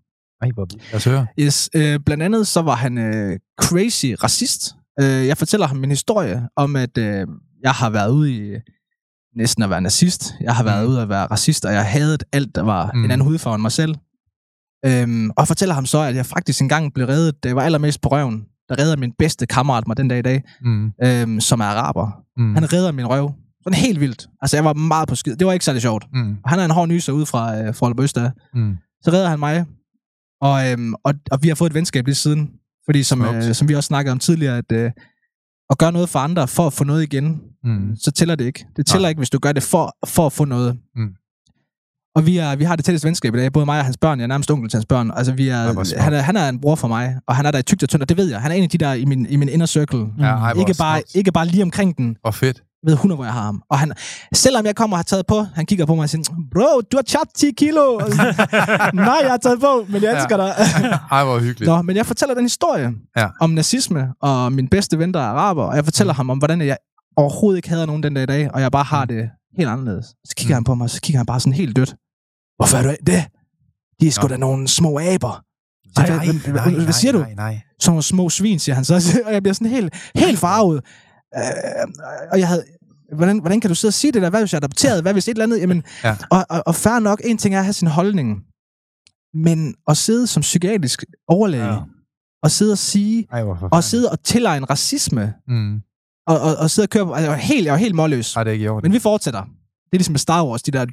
Ej, hvor lad os høre. Yes, øh, blandt andet så var han øh, crazy racist. Øh, jeg fortæller ham min historie om, at øh, jeg har været ude i næsten at være nazist. Jeg har været mm. ude at være racist, og jeg havde alt, der var mm. en anden hudfarve end mig selv. Øh, og fortæller ham så, at jeg faktisk engang blev reddet, da jeg var allermest på røven. Der redder min bedste kammerat mig den dag i dag, mm. øhm, som er araber. Mm. Han redder min røv. Sådan helt vildt. Altså, jeg var meget på skid. Det var ikke særlig sjovt. Mm. Han er en hård nyser ude fra, øh, fra Aalborg Øster. Mm. Så redder han mig. Og, øhm, og, og vi har fået et venskab lige siden. Fordi, som, øh, som vi også snakkede om tidligere, at, øh, at gøre noget for andre for at få noget igen, mm. så tæller det ikke. Det tæller Nej. ikke, hvis du gør det for, for at få noget. Mm. Og vi, er, vi har det tætteste venskab i dag, både mig og hans børn. Jeg er nærmest onkel til hans børn. Altså, vi er, han, er, han er en bror for mig, og han er der i tygt og tyndt, og det ved jeg. Han er en af de der i min, i min inner circle. Mm. Ja, ej, ikke, bare, ikke bare lige omkring den. Og fedt. Ved hundrede, hvor jeg har ham. Og han, selvom jeg kommer og har taget på, han kigger på mig og siger, bro, du har tabt ti kilo. Nej, jeg har taget på, men jeg elsker ja. dig. Ej, hvor hyggeligt. Nå, men jeg fortæller den historie ja. om nazisme, og min bedste ven, der er araber, og jeg fortæller mm. ham om, hvordan jeg overhovedet ikke hader nogen den dag i dag, og jeg bare har det helt anderledes. Så kigger mm. han på mig, så kigger han bare sådan helt dødt. Hvorfor er du det? De er sgu da nogle små aber. Nej, nej, nej, nej, hvad siger du? Nej, nej. Sådan nogle små svin, siger han så. Og jeg bliver sådan helt, helt farvet. Øh, og jeg havde... Hvordan, hvordan kan du sidde og sige det der? Hvad hvis jeg er adopteret? Hvad hvis et eller andet? Jamen, ja. og, og, og fair nok, en ting er at have sin holdning. Men at sidde som psykiatrisk overlæge, ja. og sidde og sige, Ej, og sidde og tilegne racisme, mm. og, og, og sidde og køre på... Jeg var helt, jeg var helt målløs. Ej, det er ikke i orden. Men vi fortsætter. Det er ligesom med Star Wars, de der...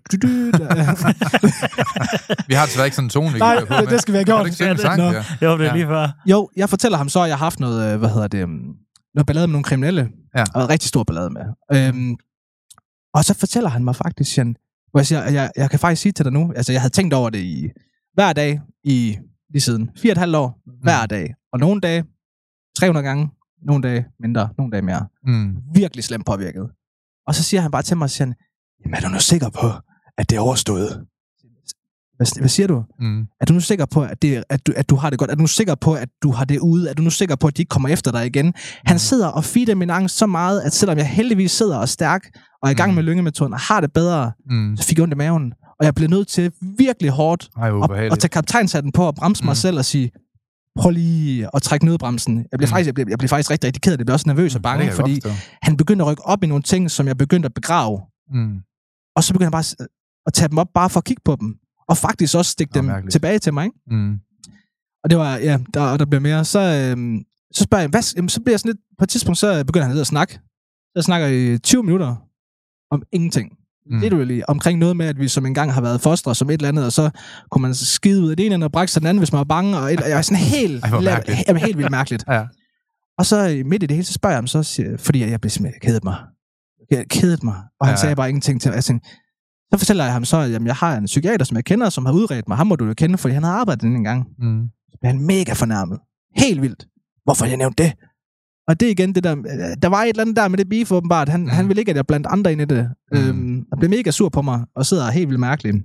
Vi har desværre ikke sådan en tone. Nej, det, på, det skal vi have gjort. Det, ja, det, sang, no. ja. Jo, det er lige før. Jo, jeg fortæller ham så, at jeg har haft noget, hvad hedder det, noget ballade med nogle kriminelle. Ja. Og en rigtig stor ballade med. Øhm, og så fortæller han mig faktisk, at Hvor jeg siger, at jeg, jeg kan faktisk sige til dig nu, altså jeg havde tænkt over det i hver dag i lige siden fire og et halvt år, hver dag. Og nogle dage tre hundrede gange, nogle dage mindre, nogle dage mere. Mm. Virkelig slemt påvirket. Og så siger han bare til mig, og siger han, jamen er du nu sikker på, at det er overstået? Hvad siger du? Mm. Er du nu sikker på, at, det, at, du, at du har det godt? Er du nu sikker på, at du har det ude? Er du nu sikker på, at de ikke kommer efter dig igen? Han sidder og feeder min angst så meget, at selvom jeg heldigvis sidder og er stærk, og er i gang med lyngemetoden, og har det bedre, mm. så fik jeg ondt i maven. Og jeg blev nødt til virkelig hårdt at tage kaptajnshatten på og bremse mm. mig selv og sige, prøv lige at trække nødbremsen. Jeg blev mm. faktisk, jeg blev, jeg blev faktisk rigtig, rigtig ked af det. Jeg blev også nervøs og bange, fordi ofte. Han begyndte at rykke op i nogle ting, som jeg begyndte at begrave. Mm. Og så begyndte han bare at tage dem op, bare for at kigge på dem. Og faktisk også stikke dem mærkeligt. Tilbage til mig. Ikke? Mm. Og det var, ja, der, der blev mere. Så, øhm, så spørger jeg, hvad, jamen, så bliver jeg sådan lidt, på et tidspunkt, så begynder han lidt at snakke. Jeg snakker i tyve minutter om ingenting. Mm. Literally, omkring noget med, at vi som engang har været fostre som et eller andet, og så kunne man skide ud af det ene, og brække sig den anden, hvis man var bange, og, et, og jeg var sådan helt, Ej, la- jamen, helt vildt mærkeligt. Ja. Og så midt i det hele, så spørger jeg ham, så siger, fordi jeg blev simpelthen kedet mig. Jeg kedet mig, og han ja. Sagde bare ingenting til mig. Så fortæller jeg ham så, at jamen, jeg har en psykiater, som jeg kender, som har udredt mig. Ham må du jo kende, fordi han har arbejdet den en gang. Mm. Så blev han mega fornærmet. Helt vildt. Hvorfor jeg nævnte det? Og det igen det der... Der var et eller andet der med det beef, åbenbart. Han, mm. han ville ikke, at jeg blandt andre ind i det. Mm. Øhm, han blev mega sur på mig, og sidder helt vildt mærkeligt.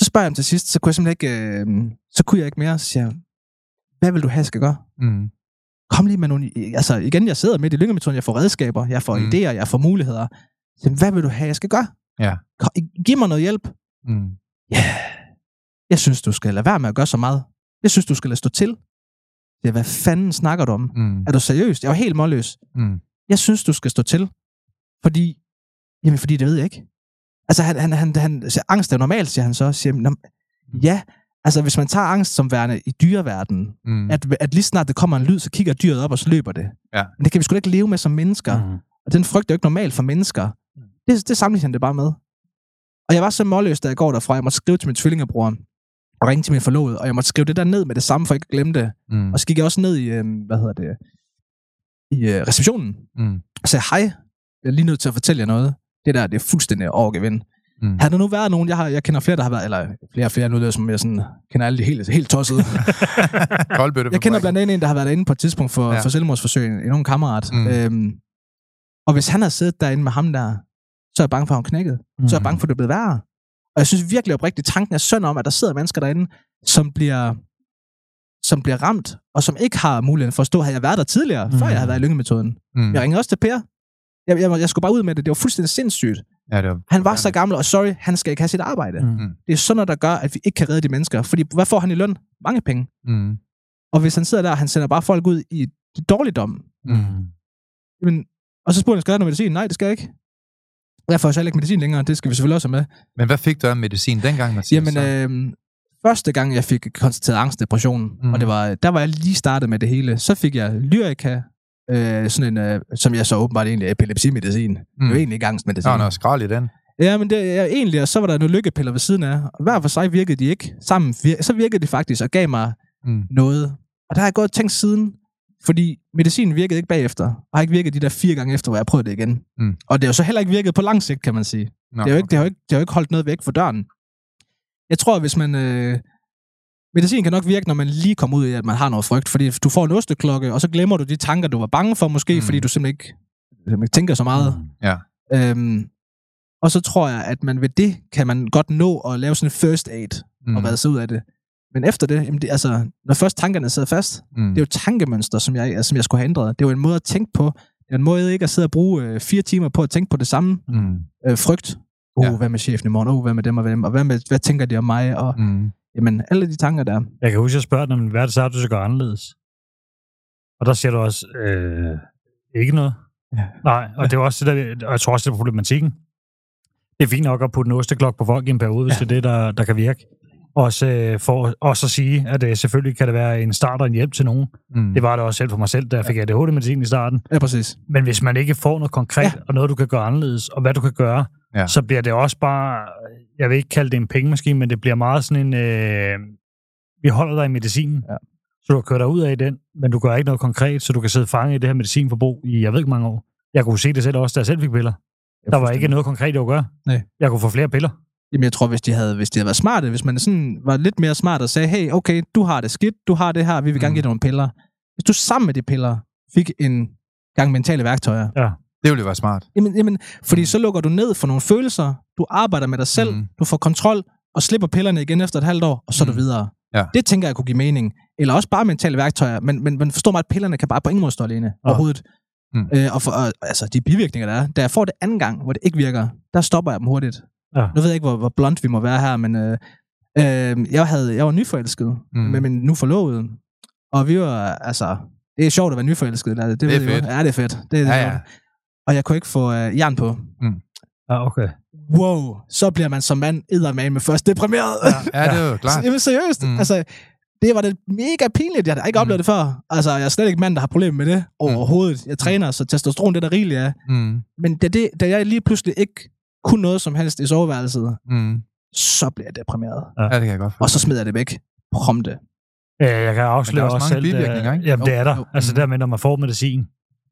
Så spørger jeg ham til sidst, så kunne jeg simpelthen ikke... Øh, så kunne jeg ikke mere. Så siger jeg, hvad vil du have, skal jeg gøre? Mm. Kom lige med nogle... Altså, igen, jeg sidder midt i lyngemetoden. Jeg får redskaber, jeg får mm. idéer, jeg får muligheder. Så hvad vil du have, jeg skal gøre? Ja. Giv mig noget hjælp. Mm. Yeah. Jeg synes, du skal lade være med at gøre så meget. Jeg synes, du skal lade stå til. Ja, hvad fanden snakker du om? Mm. Er du seriøs? Jeg er jo helt målløs. Mm. Jeg synes, du skal stå til. Fordi, jamen fordi det ved jeg ikke. Altså, han, han, han, han siger, angst er normalt, siger han så. Siger, jamen, ja, altså hvis man tager angst som værende i dyreverdenen, mm. at, at lige snart det kommer en lyd, så kigger dyret op, og så løber det. Ja. Men det kan vi sgu ikke leve med som mennesker. Mm. Og den frygt er jo ikke normalt for mennesker. Det, det sammenligner han det bare med. Og jeg var så målløs, da jeg går derfra. Jeg måtte skrive til min tvillingebror, og ringe til min forlovede, og jeg måtte skrive det der ned med det samme, for jeg ikke glemte det. Mm. Og så gik jeg også ned i, hvad hedder det, i uh, receptionen, mm. og sagde, hej, jeg er lige nødt til at fortælle jer noget. Det der, det er fuldstændig overgevind. Mm. Har der nu været nogen, jeg, har, jeg kender flere, der har været, eller flere og flere, nu lyder som jeg sådan, kender alle de helt, helt tossede. Jeg kender blandt andet en, der har været inde på et tidspunkt for, ja. For selvmordsforsøg, en ung kammerat. Mm. Øhm, og hvis han havde siddet derinde med ham der, så er jeg bange for, at hun knækkede. Mm. Så er jeg bange for, at det er blevet værre. Og jeg synes virkelig oprigtigt, tanken er synd om, at der sidder mennesker derinde, som bliver, som bliver ramt, og som ikke har muligheden for at stå. Havde jeg været der tidligere, mm. før jeg havde været i lyngemetoden. Mm. Jeg ringede også til Per. Jeg, jeg, jeg skulle bare ud med det. Det var fuldstændig sindssygt. Ja, det var... Han var så gammel, og sorry, han skal ikke have sit arbejde. Mm. Det er sådan noget, der gør, at vi ikke kan redde de mennesker. Fordi hvad får han i løn? Mange penge. Mm. Og hvis han sidder der, han sender bare folk ud i dårligdom. Mm. Men, og så spurgte han, skal jeg have noget medicin? Nej, det skal jeg ikke. Jeg får selv ikke medicin længere, det skal vi selvfølgelig også have med. Men hvad fik du af medicin dengang, Mathias? Jamen, øh, første gang, jeg fik konstateret angstdepression, mm. og det var, der var jeg lige startet med det hele, så fik jeg Lyrica, øh, sådan en, øh, som jeg så åbenbart egentlig epilepsimedicin. Mm. Det var egentlig ikke angstmedicin. Nå, nå, skrald i den. Ja, men det, ja, egentlig, og så var der nogle lykkepiller ved siden af, og hver for sig virkede de ikke. Sammen vir- så virkede de faktisk, og gav mig mm. noget. Og der har jeg gået og tænkt siden, fordi medicinen virkede ikke bagefter, og har ikke virket de der fire gange efter, hvor jeg prøvede det igen. Mm. Og det har jo så heller ikke virket på lang sigt, kan man sige. Nå, det har jo ikke, okay. det har jo ikke, det har jo ikke holdt noget væk fra døren. Jeg tror, hvis man... Øh, medicin kan nok virke, når man lige kommer ud i, at man har noget frygt, fordi du får en osteklokke, og så glemmer du de tanker, du var bange for, måske, mm. fordi du simpelthen ikke, simpelthen ikke tænker så meget. Mm. Ja. Øhm, og så tror jeg, at man ved det, kan man godt nå at lave sådan en first aid, mm. og redde sig ud af det. Men efter det, jamen det, altså, når først tankerne sidder fast, mm. det er jo tankemønster, som jeg, som jeg skulle have ændret. Det er jo en måde at tænke på. Det er en måde ikke at sidde og bruge øh, fire timer på at tænke på det samme. Mm. Øh, frygt. Åh, oh, ja. Hvad med chefen i morgen? Åh, oh, hvad med dem og hvem? Og hvad, med, hvad tænker de om mig? Og, mm. jamen, alle de tanker der. Jeg kan huske, at jeg spørger dig, hvad det så er, du skal gøre anderledes? Og der siger du også, øh, ikke noget. Ja. Nej, og det er også det der, og jeg tror også, det er problematikken. Det er fint nok at putte en osteklokke på folk i en periode, ja. Hvis det er det, der, der kan virke. Også, øh, for, også at sige, at øh, selvfølgelig kan det være en start og en hjælp til nogen. Mm. Det var det også selv for mig selv, da jeg fik A D H D-medicin i starten. Ja, præcis. Men hvis man ikke får noget konkret, ja. Og noget, du kan gøre anderledes, og hvad du kan gøre, ja. Så bliver det også bare, jeg vil ikke kalde det en pengemaskine, men det bliver meget sådan en, øh, vi holder dig i medicinen, ja. Så du kører dig ud af i den, men du gør ikke noget konkret, så du kan sidde fanget i det her medicinforbrug i, jeg ved ikke mange år. Jeg kunne se det selv også, da jeg selv fik piller. Der var ikke noget konkret at gøre. Nej. Jeg kunne få flere piller. Jamen, jeg tror, hvis de havde, hvis de havde været smarte, hvis man sådan var lidt mere smart og sagde, hey, okay, du har det skidt, du har det her, vi vil gerne give dig nogle piller. Hvis du sammen med de piller fik en gang mentale værktøjer. Ja. Det ville jo være smart. Jamen, jamen, fordi så lukker du ned for nogle følelser, du arbejder med dig selv, mm. du får kontrol, og slipper pillerne igen efter et halvt år, og så er du videre. Ja. Det tænker jeg kunne give mening. Eller også bare mentale værktøjer, men, men man forstår mig, at pillerne kan bare på ingen måde stå alene ja. overhovedet. Mm. Øh, og, for, og altså, de bivirkninger, der er, da jeg får det anden gang, hvor det ikke virker, der stopper jeg dem hurtigt. Ja. Nu ved jeg ikke, hvor, hvor blunt vi må være her, men øh, øh, jeg, havde, jeg var nyforelsket mm. med min nu forlovede, og vi var, altså, det er sjovt at være nyforelsket. Det, det er fedt. Ja, det er fedt. Det er ja, ja. Og jeg kunne ikke få øh, jern på. Mm. Ah, okay. Wow, så bliver man som mand eddermame med først deprimeret. Ja, ja, det er jo klart. Jamen seriøst, mm. altså, det var det mega pinligt. Jeg har ikke oplevet mm. det før. Altså, jeg er slet ikke mand, der har problemer med det overhovedet. Jeg træner, så testosteron, det er der rigeligt af. Mm. Men da, det, da jeg lige pludselig ikke kunne noget som helst i soveværelset, mm. så bliver jeg deprimeret. Ja, det kan jeg godt. Og så smider jeg det væk. Prompte. Ja, jeg kan afsløre også, også selv. Uh, jamen, det er der. Altså, der med, når man får medicin.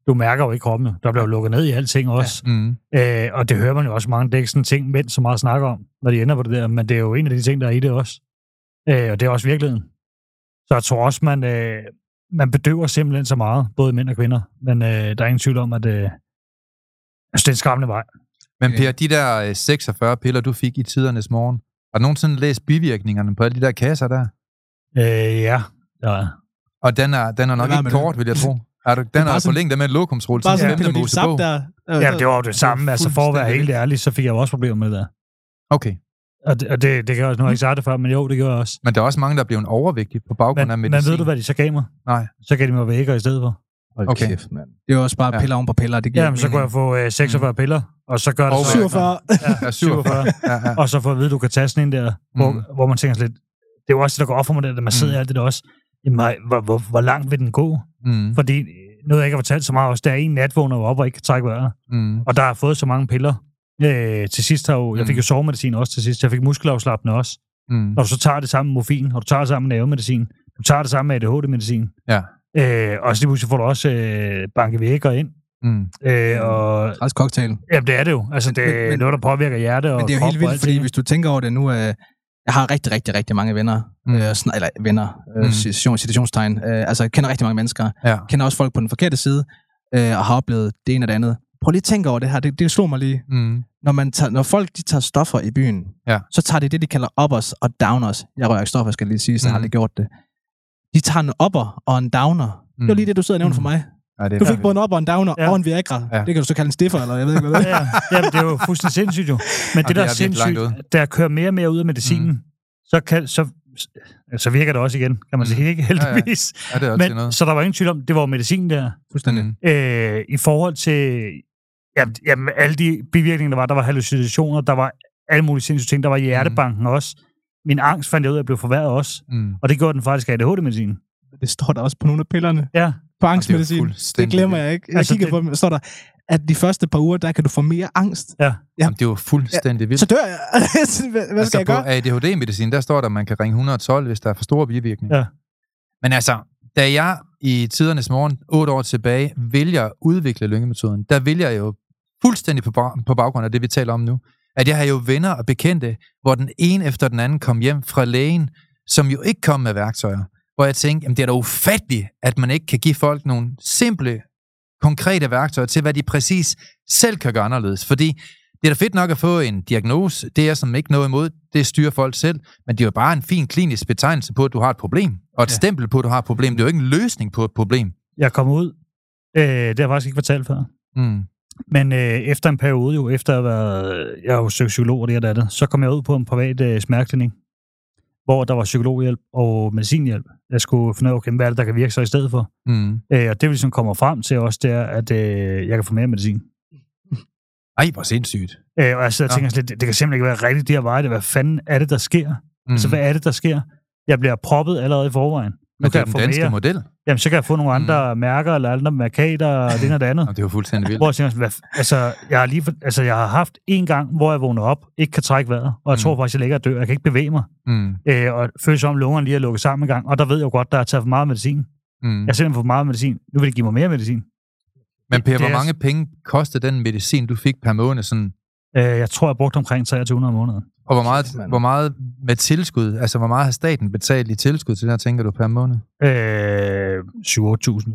Du mærker jo ikke kroppen. Der bliver jo lukket ned i alting også. Ja. Mm. Øh, og det hører man jo også mange. Det er ikke sådan ting, mænd så meget snakker om, når de ender på det der. Men det er jo en af de ting, der er i det også. Øh, og det er også virkeligheden. Så jeg tror også, man, øh, man bedøver simpelthen så meget, både mænd og kvinder. Men øh, der er ingen tvivl om, at øh, altså, det er en skræmmende vej. Men Per, de der seksogfyrre piller, du fik i tidernes morgen, har du nogensinde læst bivirkningerne på alle de der kasser der? Øh, ja, ja. Og den er, den er nok ikke kort, vil jeg tro. Er du, den er på længden med en lokumsrulle. Bare sådan en pille samt der. Øh, ja, det var jo det samme. Altså for at være helt ærlig, så fik jeg jo også problemer med det der. Okay. Og det, og det, det kan jeg også, nu har jeg ikke sagt det før, men jo, det gjorde jeg også. Men der er også mange, der blev overvægtige på baggrund men, af medicin. Men ved du, hvad de så gav mig? Nej. Så gav de mig vækker i stedet for. Okay. Kæft, mand. Det er også bare piller ja. oven på piller. Det giver jamen, så kunne jeg få øh, seksogfyrre mm. piller, og så gør det så... syvogfyrre Ja, syvogfyrre ja, ja. Og så får at vide, du kan tage sådan en der, hvor, mm. hvor man tænker lidt... Det er jo også det, der går op for mig, at man sidder i alt det der også. Hvor, hvor, hvor langt vil den gå? Mm. Fordi noget, jeg ikke har fortalt så meget også, der er en natvågner op og ikke kan trække vejret. Mm. Og der har fået så mange piller. Øh, til sidst har jo, jeg fik jo sovemedicin også til sidst. Jeg fik muskelafslappende også. Mm. Når du så tager det samme morfin, og du tager det samme nervemedicin, du tager det samme A D H D medicin. Ja. Øh, og så lige pludselig får du også øh, bankevækker ind. Mm. Øh, og... Træls cocktail. Jamen, det er det jo. Altså, det men, er noget, der påvirker hjerte og krop. Men det er jo helt vildt, fordi hvis du tænker over det nu... Øh... Jeg har rigtig, rigtig, rigtig mange venner, mm. øh, sn- eller venner, øh, mm. situationstegn, øh, altså jeg kender rigtig mange mennesker, ja. kender også folk på den forkerte side, øh, og har oplevet det ene og det andet. Prøv lige at tænke over det her, det, det slog mig lige. Mm. Når, man tager, når folk de tager stoffer i byen, ja. så tager de det, de kalder uppers og downers. Jeg rører ikke stoffer, skal lige sige, så mm. jeg har aldrig gjort det. De tager en upper og en downer. Mm. Det var lige det, du sidder og nævner mm. for mig. Ja, du fik både en upper, en downer ja. og en Viagra. Ja. Det kan du så kalde en stiffer, eller jeg ved ikke, hvad det er. Ja, jamen, det er jo fuldstændig sindssygt jo. Men det, ja, der er sindssygt, der kører mere og mere ud af medicinen, mm. så, kan, så, så virker det også igen, kan man sige, ikke heldigvis. Ja, ja. Ja, det er men, så der var ingen tvivl om, det var medicinen der. Fuldstændig. Øh, I forhold til jamen, jamen, alle de bivirkninger, der var, der var hallucinationer, der var alle mulige sindssyge ting, der var hjertebanken mm. også. Min angst fandt jeg ud af, at jeg blev forværret også. Mm. Og det gjorde den faktisk af A D H D medicinen. Det står der også på nogle af pillerne. Ja. På angstmedicin. Det, det glemmer jeg ikke. Jeg altså, kigger det... på dem, og står der, at de første par uger, der kan du få mere angst. Ja. Ja. Det er jo fuldstændig vildt. Så dør jeg. Hvad skal altså, jeg gøre? På A D H D medicin, der står der, at man kan ringe et et to, hvis der er for store bivirkninger. Ja. Men altså, da jeg i tidernes morgen, otte år tilbage, vælger at udvikle lyngemetoden, der vælger jeg jo fuldstændig på, bag- på baggrund af det, vi taler om nu, at jeg har jo venner og bekendte, hvor den ene efter den anden kom hjem fra lægen, som jo ikke kom med værktøjer. Hvor jeg tænkte, jamen det er da ufatteligt, at man ikke kan give folk nogle simple, konkrete værktøjer til, hvad de præcis selv kan gøre anderledes. Fordi det er da fedt nok at få en diagnose, det er som ikke noget imod, det styrer folk selv, men det er jo bare en fin klinisk betegnelse på, at du har et problem, og et ja. stempel på, at du har et problem. Det er jo ikke en løsning på et problem. Jeg kom ud, øh, det har jeg faktisk ikke fortalt før, mm. men øh, efter en periode, jo, efter at have været, jeg var psykolog og det og det, så kom jeg ud på en privat øh, smerteklinik, hvor der var psykologhjælp og medicinhjælp. Jeg skulle finde ud af, okay, hvad er det, der kan virke så i stedet for? Mm. Æ, og det, vi ligesom kommer frem til også, det er, at øh, jeg kan få mere medicin. Ej, hvor sindssygt. Æ, og jeg sidder og tænker sådan lidt, det, det kan simpelthen ikke være rigtigt, det her vej. Hvad fanden er det, der sker? Mm. Altså, hvad er det, der sker? Jeg bliver proppet allerede i forvejen. Men det er den danske mere. Model. Jamen, så kan jeg få nogle andre mm. mærker, eller andre mærkater, og det ene og det andet. Det er jo fuldstændig vildt. Hvor jeg tænker, hvad, altså, jeg har lige, altså, jeg har haft en gang, hvor jeg vågner op, ikke kan trække vejret, og jeg mm. tror faktisk, jeg ligger og dør. Jeg kan ikke bevæge mig. Mm. Øh, og føles som om lungerne lige er lukket sammen en gang. Og der ved jeg jo godt, der er taget for meget medicin. Mm. Jeg har simpelthen for meget medicin. Nu vil de give mig mere medicin. Men Per, hvor mange penge kostede den medicin, du fik per måned? Sådan? Øh, jeg tror, jeg brugte omkring treogtyve hundrede om måneden. Og hvor meget, hvor meget med tilskud? Altså, hvor meget har staten betalt i tilskud til det her, tænker du, per måned? Øh, syv til otte tusind.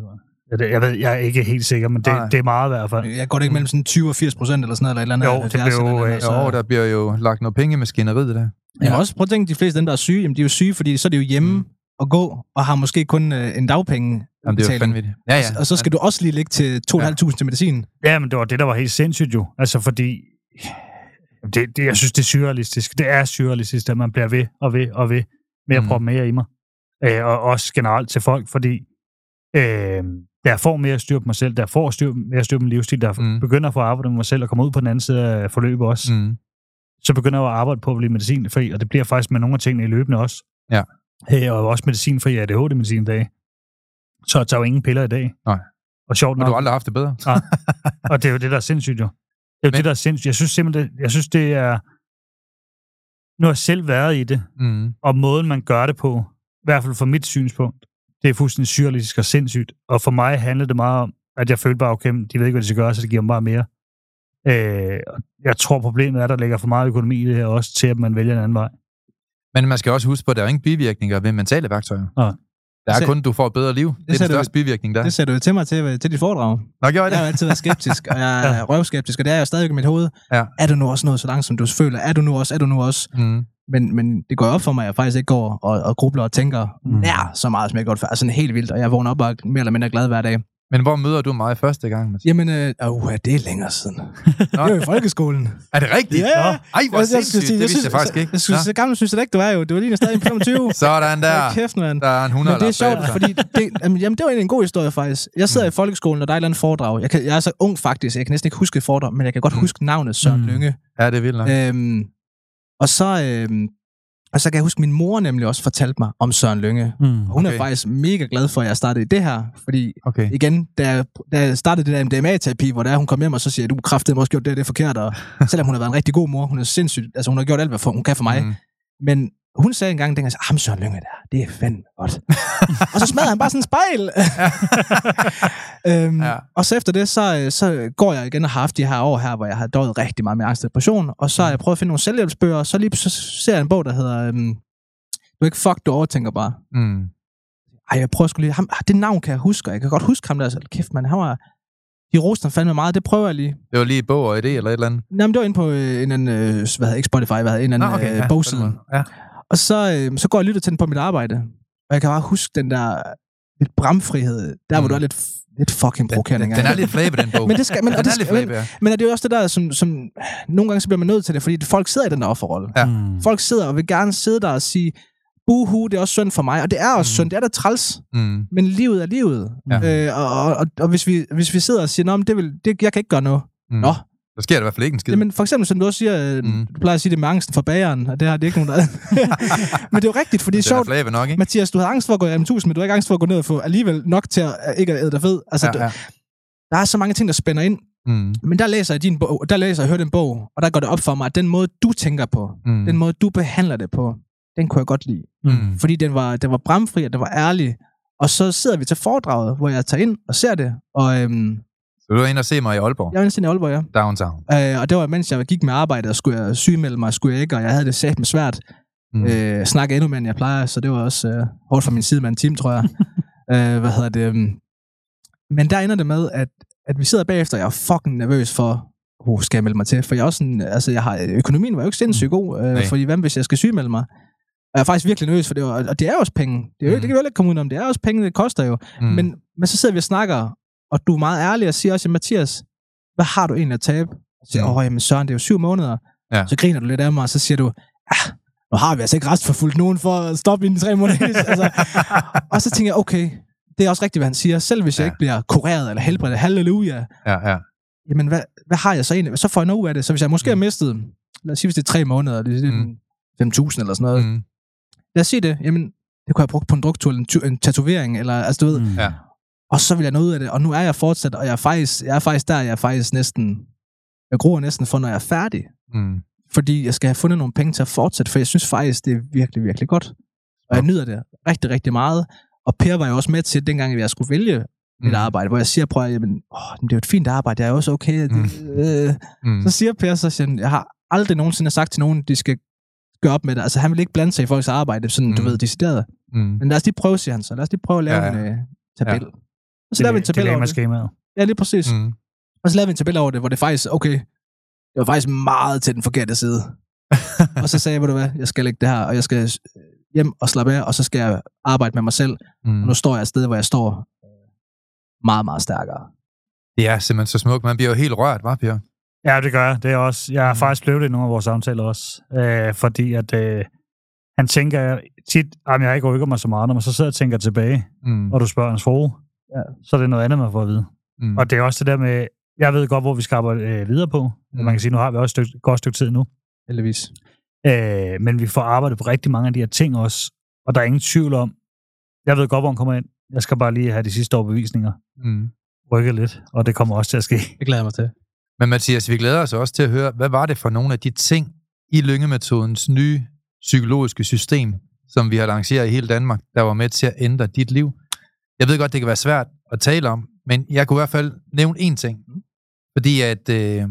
Jeg ved, jeg er ikke helt sikker, men det, det er meget i hvert fald. Jeg går det ikke mellem sådan tyve og firs procent eller sådan noget? Eller et eller andet, jo, det bliver jo, øh, så... jo, der bliver jo lagt noget penge i maskineriet der. Ja. Ja, også prøv at tænke, de fleste af dem, der er syge, jamen, de er jo syge, fordi så er det jo hjemme mm. at gå, og har måske kun øh, en dagpenge. Jamen, det er jo fandme. Ja, ja. Og så skal du også lige lægge til to tusind fem hundrede ja. til medicin. Ja, men det var det, der var helt sindssygt jo. Altså, fordi... Det, det, jeg synes, det er surrealistisk. Det er surrealistisk, at man bliver ved og ved og ved med at prøve mere i mig. Øh, og også generelt til folk, fordi øh, da jeg får mere at styre på mig selv, da jeg får styr, mere at styre på min livsstil, der mm. begynder at få arbejde med mig selv og komme ud på den anden side af forløbet også, mm. så begynder jeg at arbejde på at blive medicinfri, og det bliver faktisk med nogle af tingene i løbende også. Ja. Øh, og også medicinfri A D H D-medicin i dag. Så jeg tager jo ingen piller i dag. Nej. Og sjovt nok. Og du har aldrig haft det bedre. Ja. Og det er jo det, der er sindssygt jo. Det er jo det, der er sindssygt. Jeg synes simpelthen, jeg synes, det er... Nu har jeg selv været i det, mm. og måden, man gør det på, i hvert fald fra mit synspunkt, det er fuldstændig surrealistisk og sindssygt. Og for mig handlede det meget om, at jeg følte bare, okay, de ved ikke, hvad de skal gøre, så det giver dem bare mere. Øh, jeg tror, problemet er, at der ligger for meget økonomi i det her også, til at man vælger en anden vej. Men man skal også huske på, at der er ingen bivirkninger ved mentale værktøjer. Ja. Der er så, kun, du får et bedre liv. Det, det er den største bivirkning, der. Det sagde du jo til mig til, til dit foredrag. Nå, gjorde jeg det? Jeg har altid været skeptisk, og jeg er ja. røvskeptisk, og det er jeg stadig i mit hoved. Ja. Er du nu også noget så langt, som du føler? Er du nu også? Er du nu også? Mm. Men, men det går op for mig, at jeg faktisk ikke går og, og grubler og tænker mm. nær så meget, som jeg godt før. Altså helt vildt, og jeg vågner op og mere eller mindre glad hver dag. Men hvor møder du mig første gang? Mathias? Jamen, øh, oh, det er længere siden. Det var i folkeskolen. Er det rigtigt? Ja. Yeah. Ej, hvor sindssygt. Det vidste jeg faktisk ikke. Jeg synes, så gammel synes jeg ikke, du var jo. Du var lige stadig femogtyve. Sådan der. Hvor kæft, man. Der er en hundrede. Men det er sjovt, fordi det, jamen, det var egentlig en god historie, faktisk. Jeg sidder mm. i folkeskolen, og der er et eller andet foredrag. Jeg, kan, jeg er så ung, faktisk. Jeg kan næsten ikke huske et foredrag, men jeg kan godt huske navnet Søren Lynge. Ja, det er vildt nok. Øhm, og så... Øhm, Og så kan jeg huske, min mor nemlig også fortalte mig om Søren Lynge. Mm, okay. Hun er faktisk mega glad for, at jeg startede i det her. Fordi okay. igen, da jeg, da jeg startede det der M D M A-terapi, hvor der hun kom hjem og så siger, du kræftede mig også gjort det, det er forkert. Og selvom hun har været en rigtig god mor, hun er sindssygt, altså hun har gjort alt, hvad for, hun kan for mig. Mm. Men hun sagde engang, dengang, ah, Søren Lynge der, det er fandme godt. Og så smadrede han bare sådan en spejl. øhm, ja. Og så efter det, så, så går jeg igen og har haft de her år her, hvor jeg har døjet rigtig meget med angst og depression, og så har jeg prøvet at finde nogle selvhjælpsbøger, og så lige så ser jeg en bog, der hedder, øhm, du er ikke fuck, du overtænker bare. Mm. Ej, jeg prøver sgu lige, ham, det navn kan jeg huske, og jeg kan godt huske ham der, så kæft man, han var... De roste han fandme meget, det prøver jeg lige. Det var lige bog og idé eller et eller andet? Nej, men det var inde på øh, en anden, øh, hvad hedder ikke Spotify, hvad hedder en anden ah, okay, øh, ja, bogside. Ja. Og så, øh, så går jeg og lytter til den på mit arbejde. Og jeg kan bare huske den der lidt bramfrihed, der mm. hvor du er lidt, lidt fucking provokerende. Den, den, den er lidt flæbe, den bog. Men det skal, men, den det skal, er lidt flæbe, ja. Men er det jo også det der, som, som nogle gange så bliver man nødt til det, fordi folk sidder i den der offerrolle. Ja. Mm. Folk sidder og vil gerne sidde der og sige, buhu, det er også synd for mig, og det er også mm. synd, det er da træls, mm. men livet er livet. Ja. Øh, og og, og hvis, vi, hvis vi sidder og siger, nå, men det vil, det, jeg kan ikke gøre noget. Mm. Nå. Der sker det i hvert fald ikke en skid. Jamen, for eksempel, som du også siger, mm. du plejer at sige, det med angsten for bageren, og det har det ikke nogen, der... Men det er jo rigtigt, fordi det er sjovt. Flæbe nok, ikke? Mathias, du havde angst for at gå i Rema tusind, men du har ikke angst for at gå ned og få alligevel nok til at ikke at æde dig fed. Altså, ja, ja. Du, der er så mange ting, der spænder ind. Mm. Men der læser jeg din bog, der læser jeg hører den bog, og der går det op for mig, at den måde, du tænker på, mm. den måde, du behandler det på, den kunne jeg godt lide. Mm. Fordi den var, den var bramfri, og den var ærlig. Og så sidder vi til foredraget, hvor jeg tager ind og ser det. Og, øhm, så du var inde og se mig i Aalborg? Jeg var inde og se mig i Aalborg, ja. Downtown. Øh, og det var, mens jeg gik med arbejde, og skulle jeg sygemelde mig, skulle jeg ikke, og jeg havde det sat med svært. Mm. Øh, snakke endnu mere, end jeg plejer, så det var også øh, hårdt for min side med en time, tror jeg. øh, hvad hedder det? Men der ender det med, at, at vi sidder bagefter, og jeg er fucking nervøs for... Uh, skal jeg melde mig til? For jeg også sådan, altså, jeg har, økonomien var jo ikke sindssygt god, øh, hey. Fordi hvad hvis jeg skal sygemelde mig? Og jeg er faktisk virkelig nervøs for det, og det er også penge. Det, er jo, mm. det kan vi jo ikke komme udenom. Det er også penge, det koster jo. Mm. Men, men så sidder vi og snakker, og du er meget ærlig og siger også, Mathias, hvad har du egentlig at tabe? Og siger, åh, jamen Søren, det er jo syv måneder. Ja. Så griner du lidt af mig, og så siger du, ah, nu har vi altså ikke restforfulgt nogen for at stoppe i tre måneder. altså, og så tænker jeg, okay, det er også rigtigt, hvad han siger. Selv hvis ja. jeg ikke bliver kureret eller helbredt, halleluja. Ja, ja. Jamen, hvad, hvad har jeg så egentlig? Så får jeg noget ud af det. Så hvis jeg måske mm. har mistet, lad os sige, hvis det er tre måneder, det er mm. fem tusind eller sådan noget, mm. lad os sige det, jamen, det kunne jeg bruge på en drugtur, en, en tatovering, eller, altså du ved, mm. ja. og så vil jeg nå ud af det, og nu er jeg fortsat, og jeg er faktisk, jeg er faktisk der, jeg er faktisk næsten, jeg gruer næsten for, når jeg er færdig, mm. fordi jeg skal have fundet nogle penge til at fortsætte, for jeg synes faktisk, det er virkelig, virkelig godt, og jeg nyder det rigtig, rigtig meget, og Per var jo også med til, dengang jeg skulle vælge, mm. et arbejde, hvor jeg siger, prøv at, jamen, åh, det er jo et fint arbejde, jeg er også okay. Mm. Øh, mm. Så siger Per, så siger han, jeg har aldrig nogensinde sagt til nogen, de skal gøre op med det. Altså, han vil ikke blande sig i folks arbejde, sådan, mm. du ved, decideret. Mm. Men lad os lige prøve, siger han så. Lad os lige prøve at lave ja, ja. en uh, tabel. Ja. Og så laver vi en tabel over det. Skemaet. Ja, lige præcis. Mm. Og så laver vi en tabel over det, hvor det faktisk, okay, det var faktisk meget til den forkerte side. Og så sagde jeg, ved du hvad, jeg skal lægge det her, og jeg skal hjem og slappe af, og så skal jeg arbejde med mig selv. Mm. Og nu står jeg et sted, hvor jeg står meget, meget stærkere. Det er simpelthen så smukt. Man bliver jo helt rørt, hva' Per? Ja, det gør jeg. Det er også. Jeg har mm. faktisk blevet det i nogle af vores samtaler også. Øh, fordi at øh, han tænker tit, at jeg ikke rykker mig så meget, når man så sidder og tænker tilbage, mm. og du spørger hans frue, ja. så er det noget andet, man får at vide. Mm. Og det er også det der med, jeg ved godt, hvor vi skal arbejde øh, videre på. Mm. Man kan sige, nu har vi også et stykke, godt stykke tid nu. Heldigvis. Øh, men vi får arbejdet på rigtig mange af de her ting også, og der er ingen tvivl om, jeg ved godt, hvor han kommer ind. Jeg skal bare lige have de sidste overbevisninger. Mm. Rykke lidt, og det kommer også til at ske. Det glæder mig til. Men Mathias, vi glæder os også til at høre, hvad var det for nogle af de ting i Lyngemetodens nye psykologiske system, som vi har lanceret i hele Danmark, der var med til at ændre dit liv? Jeg ved godt, det kan være svært at tale om, men jeg kunne i hvert fald nævne én ting. Fordi at øh,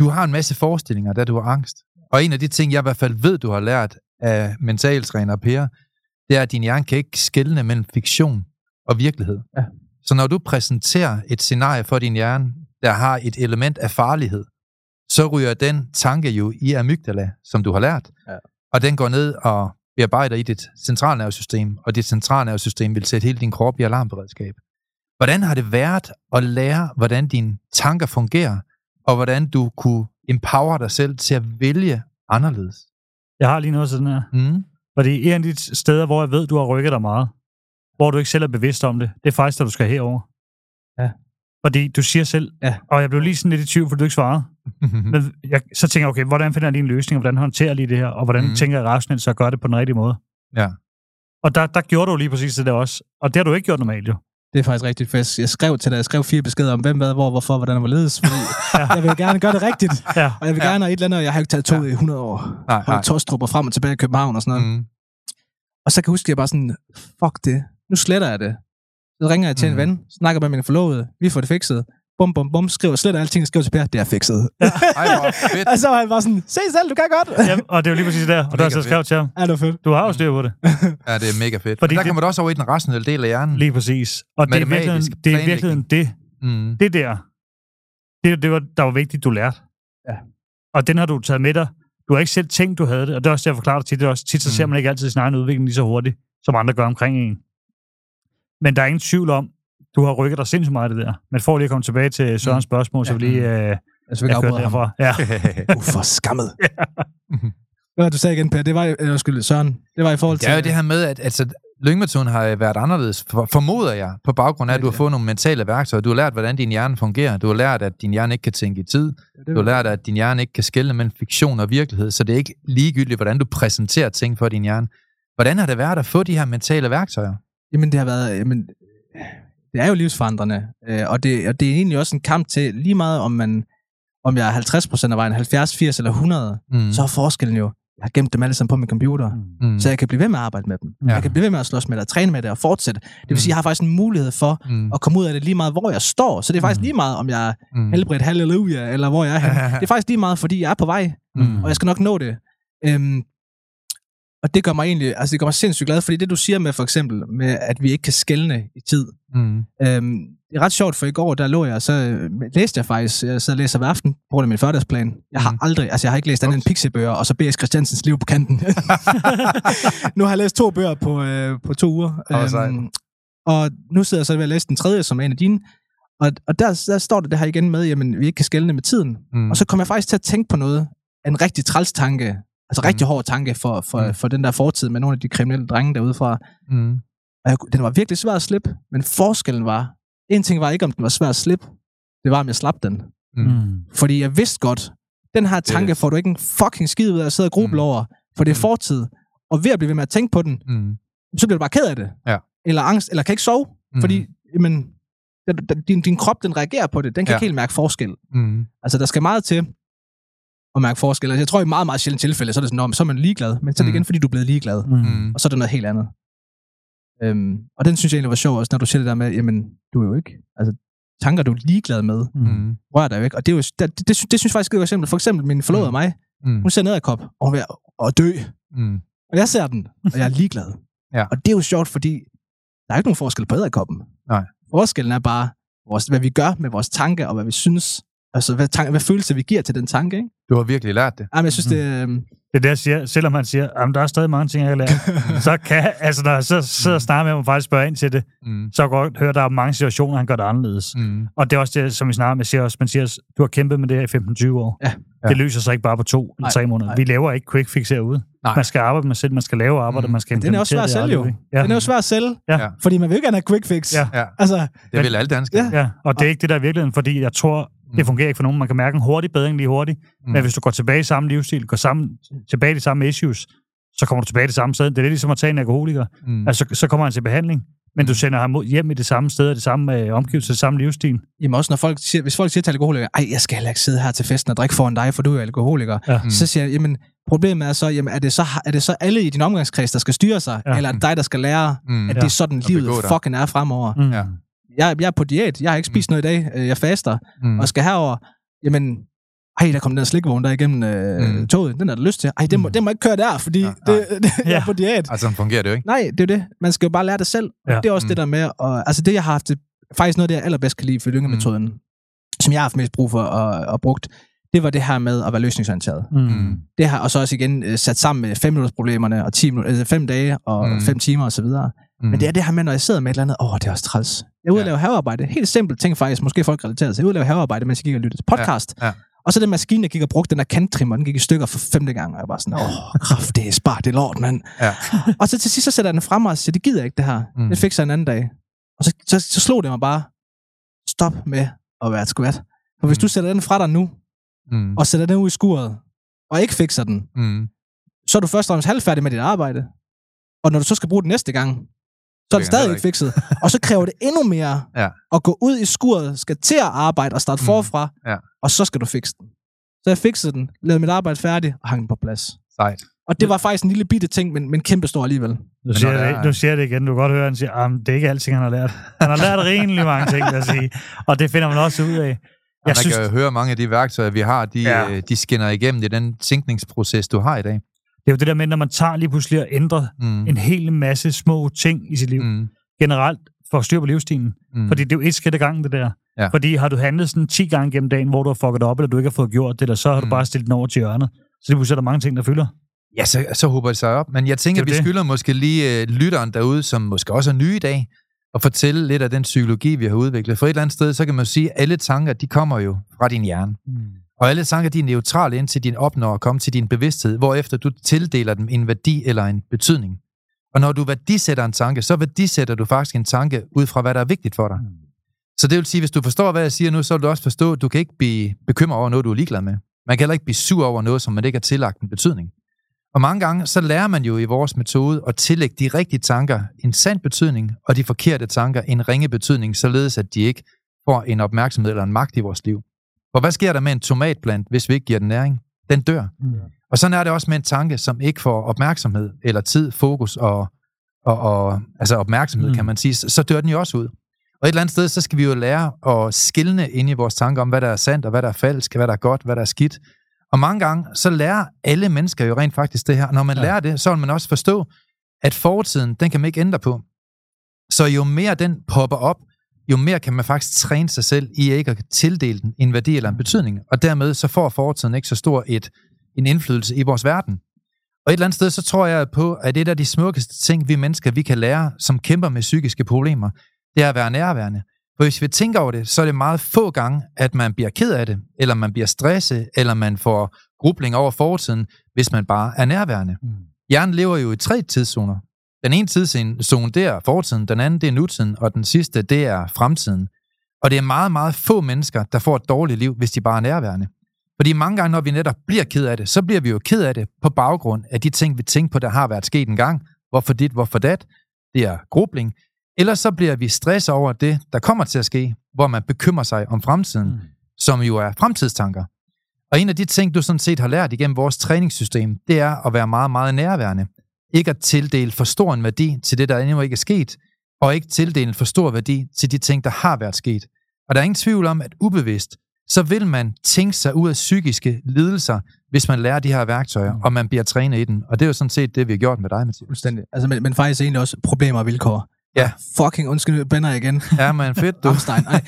du har en masse forestillinger, da du har angst. Og en af de ting, jeg i hvert fald ved, du har lært af mentaltræner Per, det er, at din hjerne kan ikke skelne mellem fiktion og virkelighed. Ja. Så når du præsenterer et scenarie for din hjerne, der har et element af farlighed, så ryger den tanke jo i amygdala, som du har lært, ja. og den går ned og bearbejder i dit centralnervesystem, og dit centralnervesystem vil sætte hele din krop i alarmberedskab. Hvordan har det været at lære, hvordan dine tanker fungerer, og hvordan du kunne empower dig selv til at vælge anderledes? Jeg har lige noget sådan her. Mm. Fordi en af de steder, hvor jeg ved, du har rykket dig meget, hvor du ikke selv er bevidst om det, det er faktisk, at du skal herover. Ja. Fordi du siger selv, ja. og jeg blev lige sådan lidt i tvivl, for du ikke svarede. Men jeg, så tænker jeg, okay, hvordan finder jeg lige en løsning, og hvordan håndterer jeg lige det her, og hvordan mm. tænker jeg rationelt, så jeg gør det på den rigtige måde. Ja. Og der, der gjorde du lige præcis det der også, og det har du ikke gjort normalt jo. Det er faktisk rigtigt, for jeg, jeg skrev til dig, jeg skrev fire beskeder om, hvem, hvad, hvor, hvorfor, hvordan og hvorledes, fordi ja. jeg vil gerne gøre det rigtigt, ja. og jeg vil gerne have et eller andet, og jeg har jo ikke taget toget ja. i hundrede år, nej, nej. og tostrupper frem og tilbage i København og sådan noget. Mm. Og så kan jeg huske, at jeg bare sådan, fuck det, nu sletter jeg det. Så ringer jeg til mm. en ven, snakker med min forlovede, vi får det fikset. Bum, bum, bum, skriver slet alting, skriver til Per, det er fikset. Ja. Ej, fedt. Og så var han bare sådan, se selv, du kan godt. Jamen, og det er jo lige præcis der, og der er så skrevet til ham. Ja, det var fedt. Du har jo styr på det. Ja, det er mega fedt. Fordi der det, kommer du også over i den rationelle del af hjernen. Lige præcis. Og det er virkelig det. Er virkelig det. Mm. det der, det, det var, der var vigtigt, du lærte. Ja. Og den har du taget med dig. Du har ikke selv tænkt, du havde det, og det er også det, jeg forklarer dig tit. Det er også, tit så mm. ser man ikke altid sin egen udvikling lige så hurtigt, som andre gør omkring en. Men der er ingen tvivl om, du har rykket dig sindssygt meget det der. Men for lige at komme tilbage til Sørens spørgsmål, så vil lige, øh, altså, jeg kørte derfra. Ja. uh, for skammet. Hvad du sagde igen, Per? Det var jo, øh, skyld, Søren. Det var i forhold til... Ja, jo det her med, at altså, Lyngemetoden har været anderledes, for, formoder jeg, på baggrund af, at du har fået nogle mentale værktøjer. Du har lært, hvordan din hjerne fungerer. Du har lært, at din hjerne ikke kan tænke i tid. Du har lært, at din hjerne ikke kan skelne mellem fiktion og virkelighed. Så det er ikke ligegyldigt, hvordan du præsenterer ting for din hjerne. Hvordan har det været at få de her mentale værktøjer? Jamen, det har været... Jamen det er jo livsforandrende, øh, og, det, og det er egentlig også en kamp til, lige meget om man om jeg er halvtreds procent af vejen, halvfjerds, firs eller hundrede, mm. så er forskellen jo, jeg har gemt dem alle sammen på min computer, mm. så jeg kan blive ved med at arbejde med dem. Ja. Jeg kan blive ved med at slås med det, og træne med det, og fortsætte. Det vil mm. sige, jeg har faktisk en mulighed for mm. at komme ud af det lige meget, hvor jeg står. Så det er faktisk mm. lige meget, om jeg er mm. helbredt, halleluja, eller hvor jeg er henne. Det er faktisk lige meget, fordi jeg er på vej, mm. og jeg skal nok nå det. Øhm, Og det gør mig egentlig, altså det gør mig sindssygt glad, fordi det du siger med for eksempel, med at vi ikke kan skelne i tid. Mm. Øhm, det er ret sjovt, for i går, der lå jeg, og så øh, læste jeg faktisk, jeg sad og læste hver aften, på grund af min fyrre-dagsplan. Jeg har mm. aldrig, altså jeg har ikke læst andet end pixiebøger, og så B S Christiansens liv på kanten. Nu har jeg læst to bøger på, øh, på to uger. Oh, øhm, og nu sidder jeg så ved at læse den tredje, som er en af dine. Og, og der, der står det, det her igen med, jamen vi ikke kan skelne med tiden. Mm. Og så kom jeg faktisk til at tænke på noget, en rigtig træls tanke. Altså rigtig mm. hård tanke for, for, mm. for den der fortid med nogle af de kriminelle drenge derudefra. Mm. Og jeg, den var virkelig svær at slippe, men forskellen var, en ting var ikke, om den var svær at slippe, det var, om jeg slap den. Mm. Fordi jeg vidste godt, den her tanke får du ikke en fucking skid ud af at sidde og gruble mm. over, for det er fortid. Og ved at blive ved med at tænke på den, mm. så bliver du bare ked af det. Ja. Eller angst, eller kan ikke sove, mm. fordi jamen, din, din krop den reagerer på det, den kan ja. ikke helt mærke forskel. Mm. Altså der skal meget til og mærke forskel. Altså, jeg tror, i meget, meget sjældent tilfælde, så er det sådan, at så er man ligeglad, men så er det igen, fordi du er blevet ligeglad. Mm. Og så er det noget helt andet. Øhm, og den synes jeg egentlig var sjov også, når du siger det der med, jamen, du er jo ikke, altså, tanker du er ligeglad med, mm. rører dig jo ikke. Og det, er jo, det, det, det synes jeg faktisk er et eksempel. For eksempel min forlovede mm. mig, hun ser ned af kop, og hun er og dø. Mm. Og jeg ser den, og jeg er ligeglad. Ja. Og det er jo sjovt, fordi der er ikke nogen forskel på edderkoppen. Nej. Forskellen er bare, vores, hvad vi gør med vores tanke, og hvad vi synes, altså hvad, tanke, hvad følelse vi giver til den tanke. Ikke? Du har virkelig lært det. Jamen, jeg synes, mm. det... Um... Det er det, jeg siger. Selvom han siger, at der er stadig mange ting, jeg har lært, så kan altså når jeg så sidder og snakker med ham, faktisk spørger ind til det, mm. så kan jeg godt høre, at der er mange situationer, han gør det anderledes. Mm. Og det er også det, som vi snakker med, siger også, man siger, du har kæmpet med det her i femten tyve år. Ja. Ja. Det løser sig ikke bare på to eller tre måneder. Nej. Vi laver ikke quick fix herude. Nej. Man skal arbejde med selv, man skal lave arbejde, mm. man skal implementere det. Den er også svær selv, jo. Ja. Den er jo svær selv, ja. Fordi man vil ikke gerne have quick fix. Ja. Ja. Altså, det vil alle danskere. Ja. Ja. Og det er ikke det, der er virkeligheden, fordi jeg tror, det fungerer ikke for nogen. Man kan mærke en hurtig bedring lige hurtigt. Mm. Men hvis du går tilbage i samme livsstil, går sammen, tilbage i de samme issues, så kommer du tilbage i det samme sted. Det er lidt ligesom at tage en alkoholiker. Mm. Altså, så kommer han til behandling, men du sender ham hjem i det samme sted, og det samme øh, omgivelser, det samme livsstil. Jamen også, når folk siger, hvis folk siger til alkoholikere, ej, jeg skal heller ikke sidde her til festen og drikke foran dig, for du er alkoholiker. Ja. Mm. Så siger jeg, jamen, problemet er så, jamen, er det så, er det så alle i din omgangskreds, der skal styre sig, ja. Eller er det dig, der skal lære, mm. at det er sådan, ja. Livet fucking er fremover. Mm. Ja. Jeg, jeg er på diæt, jeg har ikke spist mm. noget i dag, jeg faster, mm. og skal herover. Jamen, ej, der kom den der slikvogn der igennem øh, mm. toget, den er der lyst til. Ej, den må, den må ikke køre der, fordi ja, det, det, ja. Jeg er på diæt. Altså, den fungerer det jo ikke. Nej, det er jo det. Man skal jo bare lære det selv. Ja. Det er også mm. det der med, og, altså det jeg har haft, faktisk noget det jeg allerbedst kan lide for lyngemetoden, mm. som jeg har haft mest brug for og, og brugt, det var det her med at være løsningsorienteret. Mm. Det her, og så også igen sat sammen med fem minutters problemerne, og ti minutter, fem dage, og mm. fem timer og så videre. Mm. Men det er det her med, når jeg sidder med et eller andet, åh, det er også træls. Jeg udlaver ja. Havearbejde. Helt simpelt ting faktisk, måske folk relaterer sig. Jeg udlaver havearbejde, mens jeg gik og lyttede til podcast. Ja. Ja. Og så den maskine, jeg gik og brugte, den der kanttrimmer, den gik i stykker for femte gang, og jeg var sådan, åh, kraft, det er spart, det er lort, mand. Ja. Og så til sidst, så sætter jeg den frem og siger, det gider jeg ikke det her. Mm. Det fik jeg en anden dag. Og så, så, så slog det mig bare, stop med at være et skvat. For hvis mm. du sætter den fra dig nu, mm. og sætter den ud i skuret, og ikke fikser den, mm. så er du først og fremmest halvfærdig med dit arbejde. Og når du så skal bruge den næste gang, så er det stadig ikke fikset. Og så kræver det endnu mere ja. At gå ud i skuret, skal til at arbejde og starte mm. forfra, ja. Og så skal du fikse den. Så jeg fiksede den, lavede mit arbejde færdigt og hang den på plads. Sejt. Og det var faktisk en lille bitte ting, men, men kæmpestor alligevel. Nu siger, det, nu siger det igen. Du kan godt høre, han siger, at det er ikke alting, han har lært. Han har lært rimelig mange ting, lad os sige. Og det finder man også ud af. Jeg man synes, kan jo høre mange af de værktøjer, vi har, de, ja. De skinner igennem. Det er den tænkningsproces, du har i dag. Det er jo det der med, når man tager lige pludselig og ændrer mm. en hel masse små ting i sit liv. Mm. Generelt for at styre på livsstilen. Mm. Fordi det er jo et skridt ad gangen, det der. Ja. Fordi har du handlet sådan ti gange gennem dagen, hvor du har fucket op, eller du ikke har fået gjort det, eller så har mm. du bare stillet den over til hjørnet. Så det pludselig er der mange ting, der fylder. Ja, så, så håber det sig op. Men jeg tænker, vi det. skylder måske lige øh, lytteren derude, som måske også er nye i dag, og fortælle lidt af den psykologi, vi har udviklet. For et eller andet sted, så kan man sige, at alle tanker, de kommer jo fra din hjerne. Mm. Og alle tanker, de er neutrale, indtil de opnår at komme til din bevidsthed, hvorefter du tildeler dem en værdi eller en betydning. Og når du værdisætter en tanke, så værdisætter du faktisk en tanke ud fra, hvad der er vigtigt for dig. Mm. Så det vil sige, hvis du forstår, hvad jeg siger nu, så vil du også forstå, at du kan ikke blive bekymret over noget, du er ligeglad med. Man kan heller ikke blive sur over noget, som man ikke har tillagt en betydning. Og mange gange, så lærer man jo i vores metode at tillægge de rigtige tanker en sand betydning, og de forkerte tanker en ringe betydning, således at de ikke får en opmærksomhed eller en magt i vores liv. For hvad sker der med en tomatplant, hvis vi ikke giver den næring? Den dør. Mm. Og sådan er det også med en tanke, som ikke får opmærksomhed, eller tid, fokus og, og, og altså opmærksomhed, mm. kan man sige, så dør den jo også ud. Og et eller andet sted, så skal vi jo lære at skelne ind i vores tanker om, hvad der er sandt, og hvad der er falsk, hvad der er godt, hvad der er skidt. Og mange gange, så lærer alle mennesker jo rent faktisk det her. Når man ja. Lærer det, så vil man også forstå, at fortiden, den kan man ikke ændre på. Så jo mere den popper op, jo mere kan man faktisk træne sig selv i ikke at tildele den en værdi eller en betydning. Og dermed så får fortiden ikke så stor et, en indflydelse i vores verden. Og et eller andet sted, så tror jeg på, at et af de smukkeste ting, vi mennesker, vi kan lære, som kæmper med psykiske problemer, det er at være nærværende. For hvis vi tænker over det, så er det meget få gange, at man bliver ked af det, eller man bliver stresset, eller man får grubling over fortiden, hvis man bare er nærværende. Mm. Hjernen lever jo i tre tidszoner. Den ene tidszone, det er fortiden, den anden, det er nutiden, og den sidste, det er fremtiden. Og det er meget, meget få mennesker, der får et dårligt liv, hvis de bare er nærværende. Fordi mange gange, når vi netop bliver ked af det, så bliver vi jo ked af det på baggrund af de ting, vi tænker på, der har været sket engang. Hvorfor dit, hvorfor dat? Det er grubling. Ellers så bliver vi stresset over det, der kommer til at ske, hvor man bekymrer sig om fremtiden, mm. som jo er fremtidstanker. Og en af de ting, du sådan set har lært igennem vores træningssystem, det er at være meget, meget nærværende. Ikke at tildele for stor en værdi til det, der endnu ikke er sket, og ikke tildele for stor værdi til de ting, der har været sket. Og der er ingen tvivl om, at ubevidst, så vil man tænke sig ud af psykiske lidelser, hvis man lærer de her værktøjer, og man bliver trænet i den. Og det er jo sådan set det, vi har gjort med dig, Mathias. Fuldstændig. Altså, men, men faktisk egentlig også problemer og vilkår. Ja. Fucking undskyld, bander igen. Ja, men fedt, du. Amstein, nej.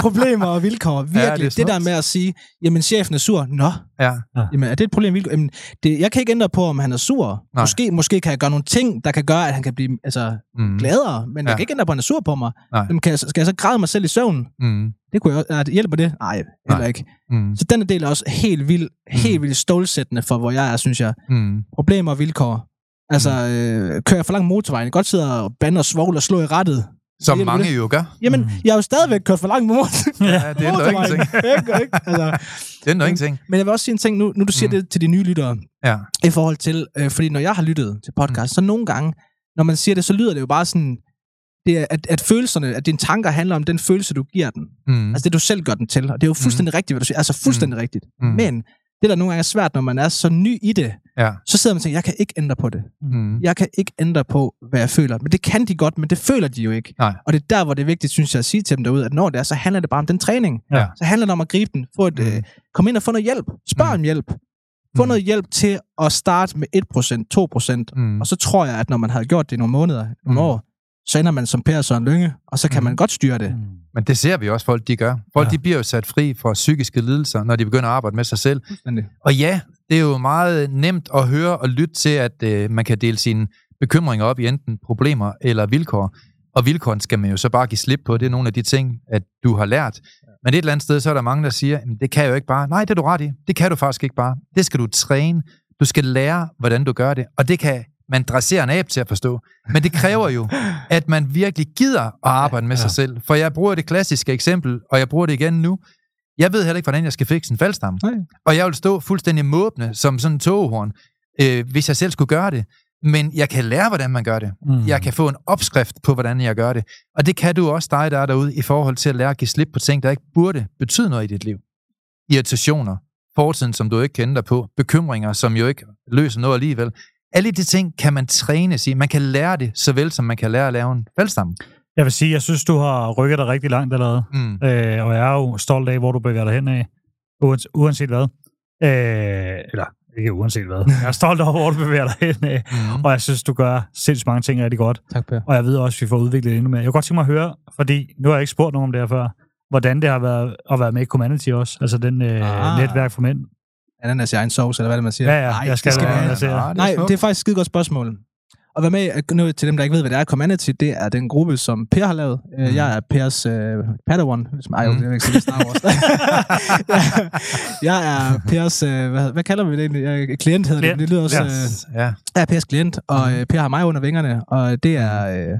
Problemer og vilkår. Virkelig. Ja, det, det der med at sige, jamen chefen er sur. Nå. Ja. Jamen er det et problem vilkår? Jamen, det, jeg kan ikke ændre på, om han er sur. Nej. Måske, måske kan jeg gøre nogle ting, der kan gøre, at han kan blive altså, mm. gladere. Men ja. Jeg kan ikke ændre på, at han er sur på mig. Jamen, kan jeg, skal jeg så græde mig selv i søvn? Mm. Det kunne jeg også. Hjælper det? Nej, heller ikke. Mm. Så denne del er også helt vildt, helt vildt stålsættende for, hvor jeg er, synes jeg. Mm. Problemer og vilkår. Altså, øh, kører jeg for langt motorvejen? Jeg godt sidder og bander og svogler og slår i rattet. Som det, mange det. jo gør. Jamen, mm. jeg har jo stadigvæk kørt for langt motorvejen. Ja, det er endnu ingenting. Altså, det er endnu ingenting. Men jeg vil også sige en ting, nu, nu du siger mm. det til de nye lyttere, ja. i forhold til, øh, fordi når jeg har lyttet til podcast, mm. så nogle gange, når man siger det, så lyder det jo bare sådan, det er, at, at følelserne, at dine tanker handler om den følelse, du giver den. Mm. Altså det, du selv gør den til. Og det er jo fuldstændig mm. rigtigt, hvad du siger. Altså fuldstændig mm. rigtigt. Mm. Men det, der nogle gange er svært, når man er så ny i det, ja. så sidder man og tænker, jeg kan ikke ændre på det. Mm. Jeg kan ikke ændre på, hvad jeg føler. Men det kan de godt, men det føler de jo ikke. Nej. Og det er der, hvor det er vigtigt, synes jeg, at sige til dem derude, at når det er, så handler det bare om den træning. Ja. Så handler det om at gribe den. Få et, mm. øh, kom ind og få noget hjælp. Spørg mm. om hjælp. Få mm. noget hjælp til at starte med en procent, to procent. Mm. Og så tror jeg, at når man har gjort det i nogle måneder, nogle mm. år, så ender man som Per og Søren Lynge, og så kan mm. man godt styre det. Mm. Men det ser vi også, folk de gør. Folk ja. de bliver jo sat fri fra psykiske lidelser, når de begynder at arbejde med sig selv. Og ja, det er jo meget nemt at høre og lytte til, at øh, man kan dele sine bekymringer op i enten problemer eller vilkår. Og vilkåren skal man jo så bare give slip på. Det er nogle af de ting, at du har lært. Men et eller andet sted, så er der mange, der siger, det kan jeg jo ikke bare. Nej, det er du ret i. Det kan du faktisk ikke bare. Det skal du træne. Du skal lære, hvordan du gør det. Og det kan man dresserer en ab til at forstå. Men det kræver jo, at man virkelig gider at arbejde med ja. sig selv. For jeg bruger det klassiske eksempel, og jeg bruger det igen nu. Jeg ved heller ikke, hvordan jeg skal fikse en faldstamme. Nej. Og jeg vil stå fuldstændig måbne, som sådan en tågehorn, øh, hvis jeg selv skulle gøre det. Men jeg kan lære, hvordan man gør det. Mm. Jeg kan få en opskrift på, hvordan jeg gør det. Og det kan du også, dig der er derude, i forhold til at lære at give slip på ting, der ikke burde betyde noget i dit liv. Irritationer, fortiden, som du ikke kender dig på, bekymringer, som jo ikke løser noget alligevel. Alle de ting kan man træne sig. Man kan lære det, såvel som man kan lære at lave en faldstamme. Jeg vil sige, jeg synes, du har rykket dig rigtig langt allerede. Mm. Øh, og jeg er jo stolt af, hvor du bevæger dig hen af. Uans- uanset hvad. Øh, eller ikke uanset hvad. Jeg er stolt over, hvor du bevæger dig hen af. Mm. Og jeg synes, du gør sindssygt mange ting rigtig godt. Tak, Per. Og jeg ved også, vi får udviklet endnu mere. Jeg kunne godt tænke mig at høre, fordi nu har jeg ikke spurgt nogen om det her før, hvordan det har været at være med i Community også. Altså den øh, ah. netværk for mænd. Ananas i egen sovs, eller hvad det, man siger? Ja, ja, nej, jeg skal, det skal være, det. Nej, det nej, det er faktisk et skide godt spørgsmål. Og hvad med, nu til dem, der ikke ved, hvad det er, Community, det er den gruppe, som Per har lavet. Mm. Jeg er Pers uh, Padawan, hvis man, ej, mm. det er ikke sådan, Star Wars. Jeg er Pers, uh, hvad, hvad kalder vi det egentlig? Klient hedder det, det lyder også. Yes. Uh, yeah. Jeg er Pers klient, og uh, Per har mig under vingerne, og det er uh,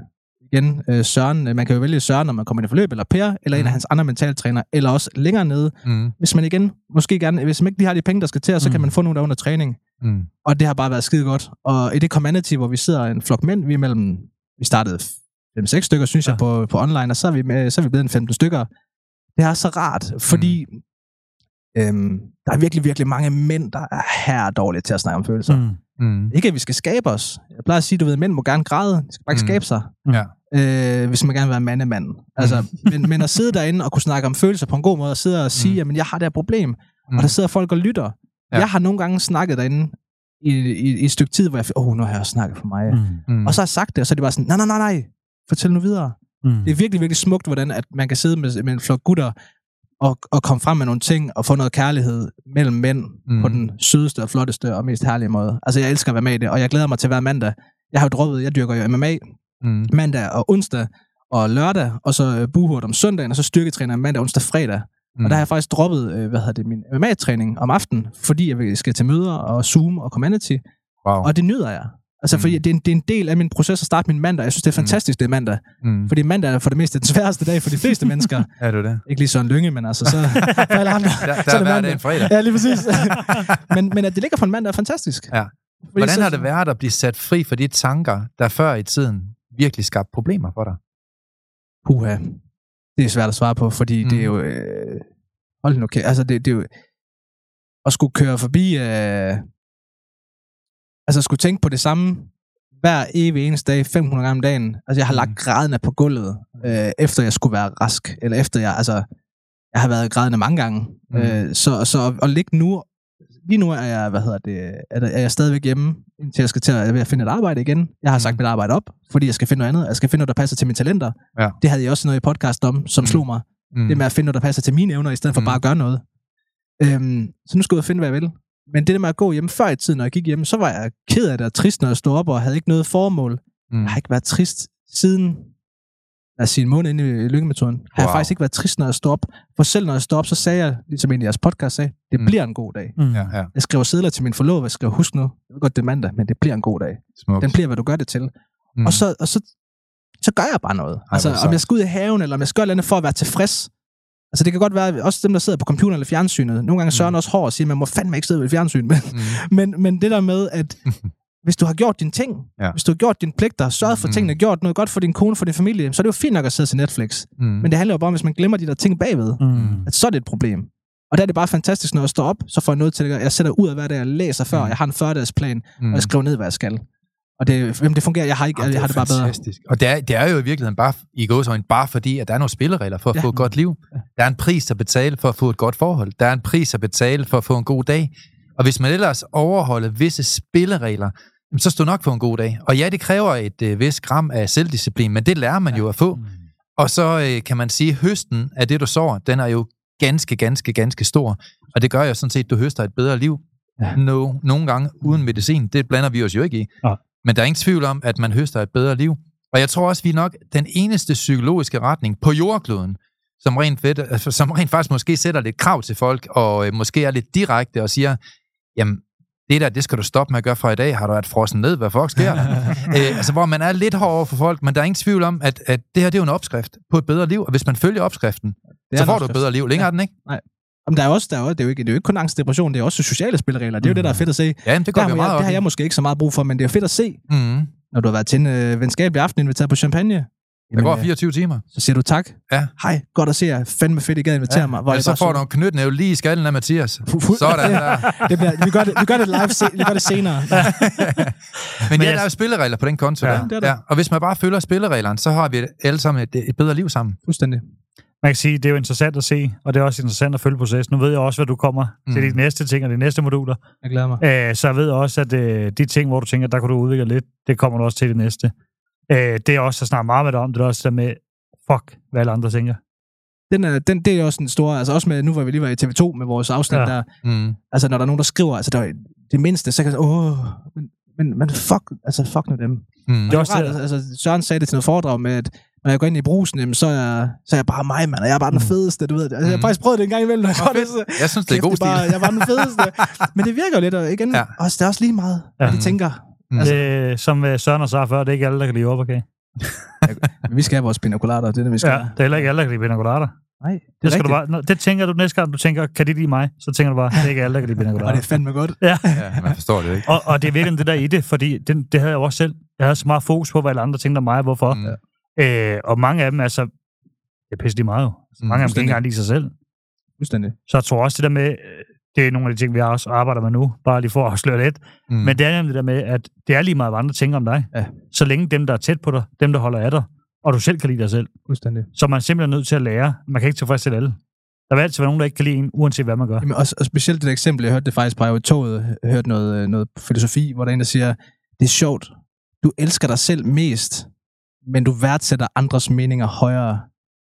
igen uh, Søren. Man kan jo vælge Søren, når man kommer i forløb, eller Per, eller mm. en af hans andre mentaltræner, eller også længere nede. Mm. Hvis man igen, måske gerne, hvis man ikke lige har de penge, der skal til, så mm. kan man få nogen, der under træning. Mm. Og det har bare været skide godt. Og i det community, hvor vi sidder en flok mænd, vi er mellem, vi startede fem seks stykker, synes ja. jeg, på, på online, og så er vi, med, så er vi blevet en femten stykker. Det er så rart, fordi mm. øhm, der er virkelig, virkelig mange mænd, der er her dårlige til at snakke om følelser. Mm. Mm. Ikke at vi skal skabe os. Jeg plejer at sige, du ved, mænd må gerne græde, de skal bare ikke mm. skabe sig. Ja. Øh, hvis man gerne vil være mandemand. Altså, men, men at sidde derinde og kunne snakke om følelser på en god måde, og sidde og sige, mm. jamen jeg har det her problem, mm. og der sidder folk og lytter. Ja. Jeg har nogle gange snakket derinde i, i, i et stykke tid, hvor jeg åh, oh, nu har jeg snakket for mig. Mm. Mm. Og så har jeg sagt det, og så er det bare sådan, nej, nej, nej, nej, fortæl nu videre. Mm. Det er virkelig, virkelig smukt, hvordan at man kan sidde med, med en flok gutter, og, og komme frem med nogle ting, og få noget kærlighed mellem mænd, mm. på den sødeste og flotteste og mest herlige måde. Altså, jeg elsker at være med i det, og jeg glæder mig til hver mandag. Jeg har jo droppet, jeg dyrker jo M M A, mm. mandag og onsdag og lørdag, og så øh, Buhurt om søndagen, og så styrketræner mandag, onsdag, fredag. Mm. Og der har jeg faktisk droppet, øh, hvad hedder det, min M M A-træning om aftenen, fordi jeg skal til møder og Zoom og Community. Wow. Og det nyder jeg. Altså, mm. fordi det er, en, det er en del af min proces at starte min mandag. Jeg synes, det er fantastisk, mm. det er mandag. Mm. Fordi mandag er for det meste den sværeste dag for de fleste mennesker. Er det det? Ikke lige Søren Lynge, men altså, så alle andre. Der, der så er det en fredag. Ja, lige præcis. men, men at det ligger på en mandag er fantastisk. Ja. Hvordan så, har det været at blive sat fri for de tanker, der før i tiden virkelig skabte problemer for dig? Puha. Det er svært at svare på, fordi mm. det er jo... Øh, hold nu, okay. Altså, det, det er jo... At skulle køre forbi... Øh, altså skulle tænke på det samme hver evig eneste dag, fem hundrede gange om dagen. Altså jeg har lagt grædende på gulvet, øh, efter jeg skulle være rask, eller efter jeg, altså jeg har været grædende mange gange. Mm. Øh, så så og ligge nu, lige nu er jeg, hvad hedder det, er jeg stadigvæk hjemme, indtil jeg skal til at, at finde et arbejde igen. Jeg har sagt mit arbejde op, fordi jeg skal finde noget andet. Jeg skal finde noget, der passer til mine talenter. Ja. Det havde jeg også noget i podcast om, som mm. slog mig. Mm. Det med at finde noget, der passer til mine evner, i stedet for mm. bare at gøre noget. Øhm, så nu skal jeg ud og finde, hvad jeg vil. Men det der med at gå hjemme, før i tiden, når jeg gik hjemme, så var jeg ked af det og trist, når jeg stod op og havde ikke noget formål. Mm. Jeg har ikke været trist siden, lad os sige en måned inde i Lyngemetoden. Wow. Jeg har faktisk ikke været trist, når jeg stod op. For selv når jeg stod op, så sagde jeg, ligesom en i jeres podcast sagde, det mm. bliver en god dag. Mm. Ja, ja. Jeg skriver sedler til min forlovede, jeg skriver, husk nu, jeg ved godt, det er mandag, men det bliver en god dag. Smukt. Den bliver, hvad du gør det til. Mm. Og, så, og så, så gør jeg bare noget. Ej, altså, om jeg skal ud i haven, eller om jeg skal gøre noget for at være tilfreds. Altså det kan godt være, også dem, der sidder på computeren eller fjernsynet. Nogle gange Søren mm. også hård og siger, man må fandme ikke sidde ved fjernsyn. Men, mm. men, men det der med, at hvis du har gjort dine ting, ja. Hvis du har gjort dine pligter, sørget for mm. tingene, gjort noget godt for din kone, for din familie, så er det jo fint nok at sidde til Netflix. Mm. Men det handler jo bare om, hvis man glemmer de der ting bagved, mm. at så er det et problem. Og der er det bare fantastisk, når jeg står op, så får jeg noget til at gøre. Jeg sætter ud af hver dag, jeg læser før, mm. jeg har en fyrre-dages plan, mm. og jeg skriver ned, hvad jeg skal. Og det, det fungerer, jeg har ikke, jeg har det bare fantastisk. Bedre. Og det er, det er jo i virkeligheden bare, i gåseøjne, bare fordi, at der er nogle spilleregler for at ja. Få et godt liv. Der er en pris at betale for at få et godt forhold. Der er en pris at betale for at få en god dag. Og hvis man ellers overholder visse spilleregler, så står nok på en god dag. Og ja, det kræver et øh, vis gram af selvdisciplin, men det lærer man ja. Jo at få. Og så øh, kan man sige, høsten af det, du sover, den er jo ganske, ganske, ganske stor. Og det gør jo sådan set, at du høster et bedre liv. Ja. No, nogle gange uden medicin, det blander vi os jo ikke i. Ja. Men der er ingen tvivl om, at man høster et bedre liv. Og jeg tror også, vi er nok den eneste psykologiske retning på jordkloden, som rent, fedt, som rent faktisk måske sætter lidt krav til folk, og øh, måske er lidt direkte og siger, jamen, det der, det skal du stoppe med at gøre fra i dag. Har du været frossen ned? Hvad fuck sker der? Æ, altså, hvor man er lidt hård over for folk, men der er ingen tvivl om, at, at det her, det er jo en opskrift på et bedre liv. Og hvis man følger opskriften, så får opskrift. Du et bedre liv. Længere ja. Den, ikke? Nej. Jamen, der er også, der er, det, er jo ikke, det er jo ikke kun angst og depression, det er også sociale spilleregler. Det er jo mm. det, der er fedt at se. Ja, det, der, jeg, meget det har jeg måske ikke så meget brug for, men det er fedt at se, mm. når du har været til en øh, venskabelig aften, inviteret på champagne. Jamen, der går fireogtyve timer. Så siger du tak. Ja. Hej, godt at se jer. Fandme fedt, I gad invitere ja. Mig. Hvor ja, så, så får du en knytnæve lige i skallen af Mathias. Sådan der. Det bliver, vi, gør det, vi gør det live, se, vi gør det senere. Ja. men men ja, der er jo spilleregler på den konto. Ja, der. Det det. Ja. Og hvis man bare følger spillereglerne, så har vi alle sammen et, et bedre liv sammen. Fuldstændig. Man kan sige, det er jo interessant at se, og det er også interessant at følge processen. Nu ved jeg også, hvad du kommer mm. til de næste ting og de næste moduler. Jeg glæder mig. Æh, så jeg ved også, at øh, de ting, hvor du tænker, der kunne du udvikle lidt, det kommer du også til det næste. Æh, det er også, der snakker meget med dig om, det er også der med, fuck, hvad alle andre tænker. Den er, den, det er også en stor, altså også med, nu var vi lige var i T V to med vores afsnit ja. Der. Mm. Altså, når der er nogen, der skriver, altså der, det mindste, så kan jeg sige, åh, men, men, men fuck, altså fuck nu dem. Mm. Det er også det. Altså, Søren sagde det til noget foredrag med, at når jeg går ind i brusen, så er jeg, så er jeg bare mig, mand. Og jeg er bare den fedeste, du ved det. Altså, jeg har faktisk prøvet det en gang imellem. Jeg, oh, det, jeg synes, det er god stil. Bare, jeg er bare den fedeste. Men det virker jo lidt, og igen, ja. Også, det er også lige meget, hvad ja. De tænker. Mm. Altså, det, som Søren og sagde før, det er ikke alle, der kan lide overkage. Vi skal have vores pina colada, det er det, vi skal ja, det er heller ikke alle, der kan lide pina colada. Nej, det, skal du bare, det tænker du næste gang, du tænker, kan det lide mig? Så tænker du bare, det er ikke alle, der kan lide pina colada. Og det er fandme godt. Ja, ja man forstår det ikke. og, og det er virkelig det der i det, fordi det, det havde jeg også selv. Jeg havde så meget fokus på, hvad alle andre tænkte om mig, hvorfor. Mm. Ja. Øh, og mange af dem, altså, jeg pisser de meget jo. Altså, mange af dem kan ikke engang lide sig selv. Fuldstændig. Så jeg tror også det der med, det er nogle af de ting, vi også arbejder med nu, bare lige for at afsløre lidt. Mm. Men det er nemlig det der med, at det er lige meget, hvad andre tænker om dig. Ja. Så længe dem, der er tæt på dig, dem, der holder af dig, og du selv kan lide dig selv. Fuldstændig. Så man er simpelthen nødt til at lære. Man kan ikke tilfredsstille alle. Der vil altid være nogen, der ikke kan lide en, uanset hvad man gør. Jamen, og, og specielt det der eksempel, jeg hørte det faktisk bare i toget, jeg hørte noget, noget filosofi, hvor der er en, der siger, det er sjovt. Du elsker dig selv mest. Men du værdsætter andres meninger højere.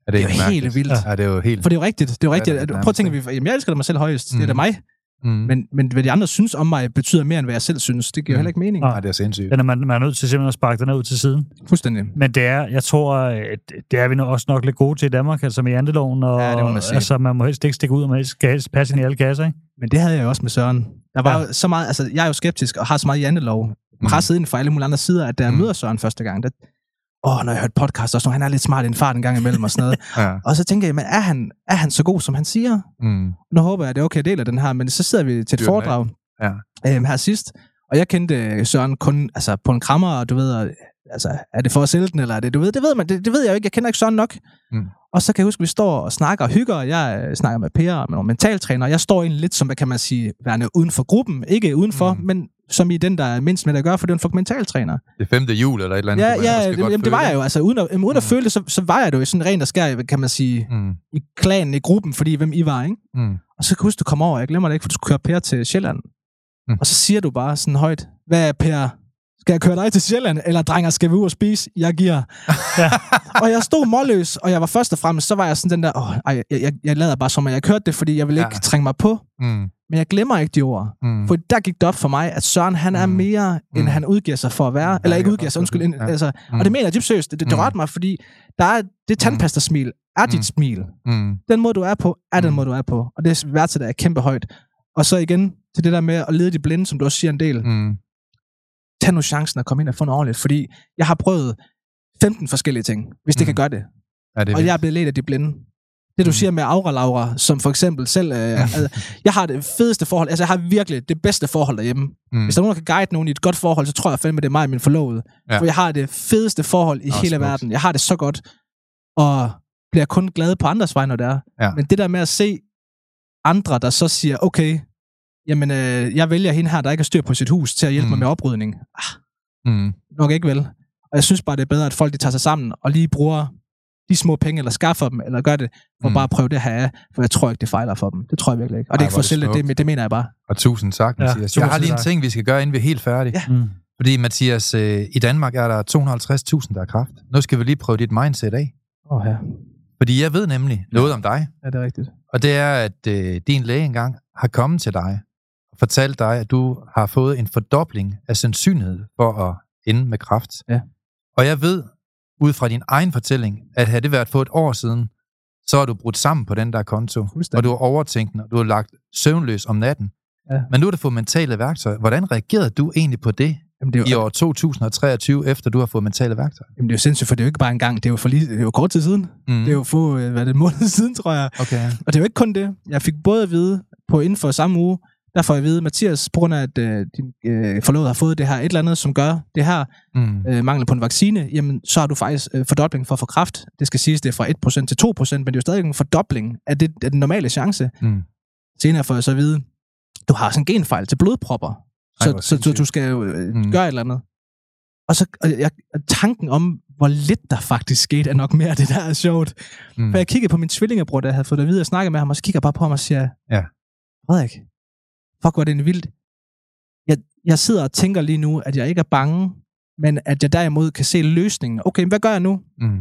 Er det, det er jo helt vildt. Ja, det er jo helt... For det er jo rigtigt. Det er jo rigtigt. Ja, det er prøv at tænke, at jeg elsker mig selv højest. Mm. Det er da mig. Mm. Men, men hvad de andre synes om mig, betyder mere, end hvad jeg selv synes. Det giver mm. jo heller ikke mening. Nej, det er sindssygt. Den er, man, man er nødt til simpelthen at sparke den ud til siden. Fuldstændig. Men det er, jeg tror, at det er vi også nok lidt gode til i Danmark, altså med janteloven. Og, ja, det må man sige. Altså, man må helst ikke stikke ud, og man skal helst passe ind i alle kasser, ikke? Men det havde jeg også med Søren. Der var ja. Så meget, altså, jeg er jo skeptisk og har så meget jantelov presset mm. ind fra alle mulige andre sider, at der møder Søren første gang. Der, åh, oh, når jeg hørte podcast også, han er lidt smart i en fart en gang imellem og sådan noget. ja. Og så tænker jeg, men er han, er han så god, som han siger? Mm. Nu håber jeg, at det er okay, at dele den her, men så sidder vi til et Dyrne. Foredrag ja. øhm, her sidst, og jeg kendte Søren kun altså, på en krammer, og du ved, og, altså, er det for at sælge den, eller er det, du ved, det ved man, det, det ved jeg jo ikke, jeg kender ikke Søren nok. Mm. Og så kan jeg huske, at vi står og snakker og hygger, og jeg snakker med Per og med nogle mentaltrænere, og jeg står egentlig lidt som, hvad kan man sige, værende uden for gruppen, ikke udenfor, mm. men som i den, der er mindst med at gøre, for det er en fuck mentaltræner. Det femte jul eller et eller andet. Ja, ja, ja, jamen, det var jeg jo. Altså, uden at, uden at mm. føle det, så, så var jeg det jo sådan rent og skær, kan man sige, mm. i klanen, i gruppen, fordi hvem I var, ikke? Mm. Og så kan jeg huske, du kom over, jeg glemmer det ikke, for du skulle køre Per til Sjælland. Mm. Og så siger du bare sådan højt, hvad er Per? Skal jeg køre dig til Sjælland? Eller drenger, skal vi ud og spise? Jeg giver. Ja. Og jeg stod målløs, og jeg var først og fremmest, så var jeg sådan den der, åh, ej, jeg, jeg, jeg lader bare som, at jeg kørte det, fordi jeg ville ja. ikke trænge mig på. Mm. Men jeg glemmer ikke de ord. Mm. For der gik det op for mig, at Søren, han er mere, mm. end han udgiver sig for at være. Mm. Eller ikke udgiver sig, undskyld. Ind, ja. altså, mm. Og det mener jeg dybt seriøst. Det, det, det rørte mig, fordi der er, det tandpasta-smil er dit mm. smil. Mm. Den måde, du er på, er den måde, du er på. Og det værdsætter jeg kæmpe højt. Og så igen til det der med at lede de blinde, som du også siger en del. Mm. Tag nu chancen at komme ind og få noget ordentligt, fordi jeg har prøvet femten forskellige ting, hvis det mm. kan gøre det. Ja, det og vildt. Jeg er blevet ledt af de blinde. Det du mm. siger med Aura Laura, som for eksempel selv, øh, altså, jeg har det fedeste forhold, altså jeg har virkelig det bedste forhold derhjemme. Mm. Hvis der er nogen, der kan guide nogen i et godt forhold, så tror jeg fandme, det er mig og min forlovede. Ja. For jeg har det fedeste forhold i oh, hele smukt. Verden. Jeg har det så godt, og bliver kun glad på andres vej, når det er. Ja. Men det der med at se andre, der så siger, okay, jamen, øh, jeg vælger hende her, der ikke har styr på sit hus, til at hjælpe mm. mig med oprydning. Ah, mm. Nok ikke vel. Og jeg synes bare, det er bedre, at folk de tager sig sammen og lige bruger de små penge, eller skaffer dem, eller gør det, for mm. bare at prøve det her af, for jeg tror ikke, det fejler for dem. Det tror jeg virkelig ikke. Og Ej, det er ikke for selv, det, det mener jeg bare. Og tusind tak, Mathias. Ja, jeg har lige en ting, vi skal gøre, inden vi er helt færdige. Ja. Mm. Fordi, Mathias, øh, i Danmark er der to hundrede og halvtreds tusind, der er kræft. Nu skal vi lige prøve dit mindset af. Åh, oh, ja. Fordi jeg ved nemlig noget om dig. Ja, det er rigtigt. Og det er, at øh, din læge engang har kommet til dig, fortalte dig, at du har fået en fordobling af sandsynlighed for at ende med kræft. Ja. Og jeg ved, ud fra din egen fortælling, at havde det været for et år siden, så har du brudt sammen på den der konto, og du har overtænkt den, og du har lagt søvnløs om natten. Ja. Men nu har du fået mentale værktøjer. Hvordan reagerede du egentlig på det, Jamen, det er jo... i år to tusind og treogtyve, efter du har fået mentale værktøjer? Jamen det er jo sindssygt, for det er jo ikke bare en gang, det er jo, for lige... det er jo kort tid siden. Mm. Det er jo få, hvad er det, en måned siden, tror jeg. Okay. Og det er jo ikke kun det. Jeg fik både at vide på inden for samme uge, der får jeg vide, Mathias, på grund af, at øh, din øh, forlovede har fået det her et eller andet, som gør det her mm. øh, mangel på en vaccine, jamen så har du faktisk øh, fordobling for at få kræft. Det skal siges, det er fra en procent til to procent, men det er jo stadig en fordobling af, det, af den normale chance. Mm. Senere får jeg så at vide, du har sådan en genfejl til blodpropper, Ej, så, så, så du skal øh, mm. gøre et eller andet. Og så og jeg, tanken om, hvor lidt der faktisk skete, er nok mere det, der er sjovt. Mm. For jeg kiggede på min tvillingebror, der havde fået det at vide, og snakkede med ham, og så kigger bare på ham og siger, ja. Frederik, fuck, var det en vildt. Jeg, jeg sidder og tænker lige nu, at jeg ikke er bange, men at jeg derimod kan se løsningen. Okay, men hvad gør jeg nu? Mm.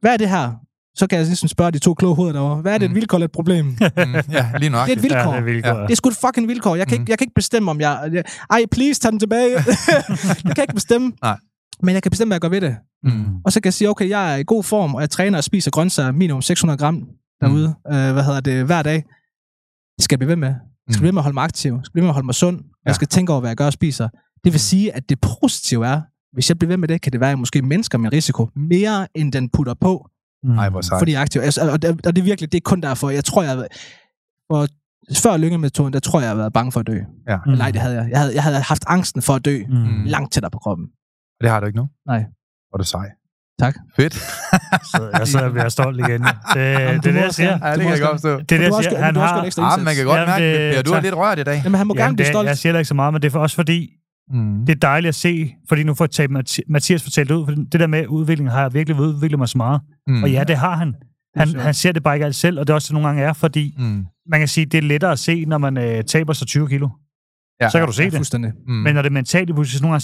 Hvad er det her? Så kan jeg ligesom spørge de to kloge hoveder derovre. Hvad er det, mm. et vilkår et problem? Mm. Ja, lige nok. Det er et vilkår. Ja, det, er vilkår. Ja. Det er sgu et fucking vilkår. Jeg kan, mm. ikke, jeg kan ikke bestemme, om jeg... jeg Ej, please, tag den tilbage. Jeg kan ikke bestemme. Nej. Men jeg kan bestemme, hvad jeg gør ved det. Mm. Og så kan jeg sige, okay, jeg er i god form, og jeg træner og spiser grøntsager minimum seks hundrede gram derude. Mm. Øh, hvad hedder det? Hver dag. Det skal jeg blive ved med. Jeg skal blive med at holde mig aktiv. Jeg skal blive med at holde mig sund. Jeg skal tænke over, hvad jeg gør og spiser. Det vil sige, at det positive er, hvis jeg bliver ved med det, kan det være, at jeg måske mindsker min risiko mere, end den putter på. Nej, hvor sejt. Fordi jeg er aktiv. Og det, og det er virkelig, det er kun derfor. Jeg tror, jeg... Og før lyngemetoden, der tror jeg, jeg har været bange for at dø. Ja. Mm. Nej, det havde jeg. Jeg havde, jeg havde haft angsten for at dø mm. langt tættere på kroppen. Og det har du ikke nu? Nej. Og det er sej. Tak. Fedt. Så jeg sidder og bliver stolt igen. Det, jamen, det er det, jeg siger. Ja, det kan jeg godt stå. Det er det, jeg siger. Han har... Ah, man kan godt jamen, mærke det, Per. Du er lidt rørt i dag. Jamen, han må gerne blive stolt. Jeg siger ikke så meget, men det er for også fordi, mm. det er dejligt at se, fordi nu får jeg taget Mathias fortalt ud, for det der med udviklingen har jeg virkelig udviklet mig så meget. Mm. Og ja, det har han. Han, han ser det bare ikke alt selv, og det er også det nogle gange er, fordi mm. man kan sige, det er lettere at se, når man øh, taber sig tyve kilo. Ja, så kan du se ja, det. Mm. Men når det er mentalt,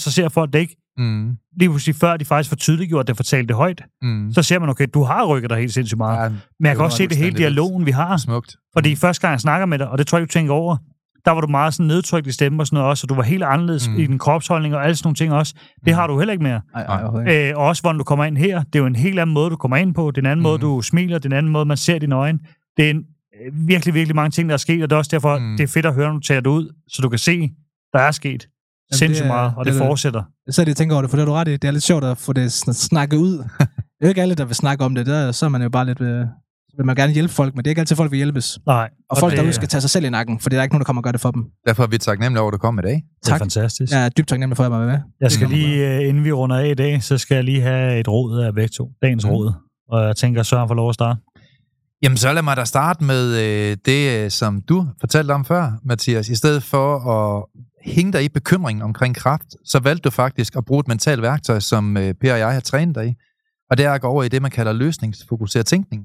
så ser folk det ikke. Mm. Lige pludselig før de faktisk får tydeliggjort, at fortalte det højt, mm. så ser man, okay, du har rykket dig helt sindssygt meget. Ja, men jeg kan også se det hele dialogen, vi har. Smukt. Fordi mm. første gang, jeg snakker med dig, og det tror jeg, du tænker over, der var du meget sådan nedtrykt i stemmen og sådan noget også, og du var helt anderledes mm. i din kropsholdning og alle sådan nogle ting også. Det mm. har du heller ikke mere. Ej, ej, okay. Æ, og også, hvordan du kommer ind her, det er jo en helt anden måde, du kommer ind på. Den anden mm. måde, du smiler, den anden måde, man ser dine øjne. Det er en virkelig, virkelig mange ting, der er sket, og det er også derfor, mm. det er fedt at høre, når du tager det ud, så du kan se, der er sket sindssygt meget, og det, det fortsætter. Så er det, jeg tænker over det, for det er du ret i. Det er lidt sjovt at få det snakket ud. Det er jo ikke alle, der vil snakke om det. Der, så er man jo bare lidt... Øh, vil man gerne hjælpe folk, men det er ikke altid folk, vil hjælpes. Nej. Og, og folk det... derude skal tage sig selv i nakken, for det er ikke nogen, der kommer og gør det for dem. Derfor er vi taknemmelige over, at du kom i dag. Tak. Det er fantastisk. Jeg er dybt taknemmelig for, at jeg var med. Jeg skal lige, inden vi runder af i dag, så skal jeg lige have et råd af begge to. Dagens mm. råd. Og jeg tænker, Søren får lov at starte. Jamen, så lad mig da starte med øh, det, som du fortalte om før, Mathias. I stedet for at hænge dig i bekymringen omkring kraft, så valgte du faktisk at bruge et mentalt værktøj, som Per og jeg har trænet dig i. Og det er at gå over i det, man kalder løsningsfokuseret tænkning.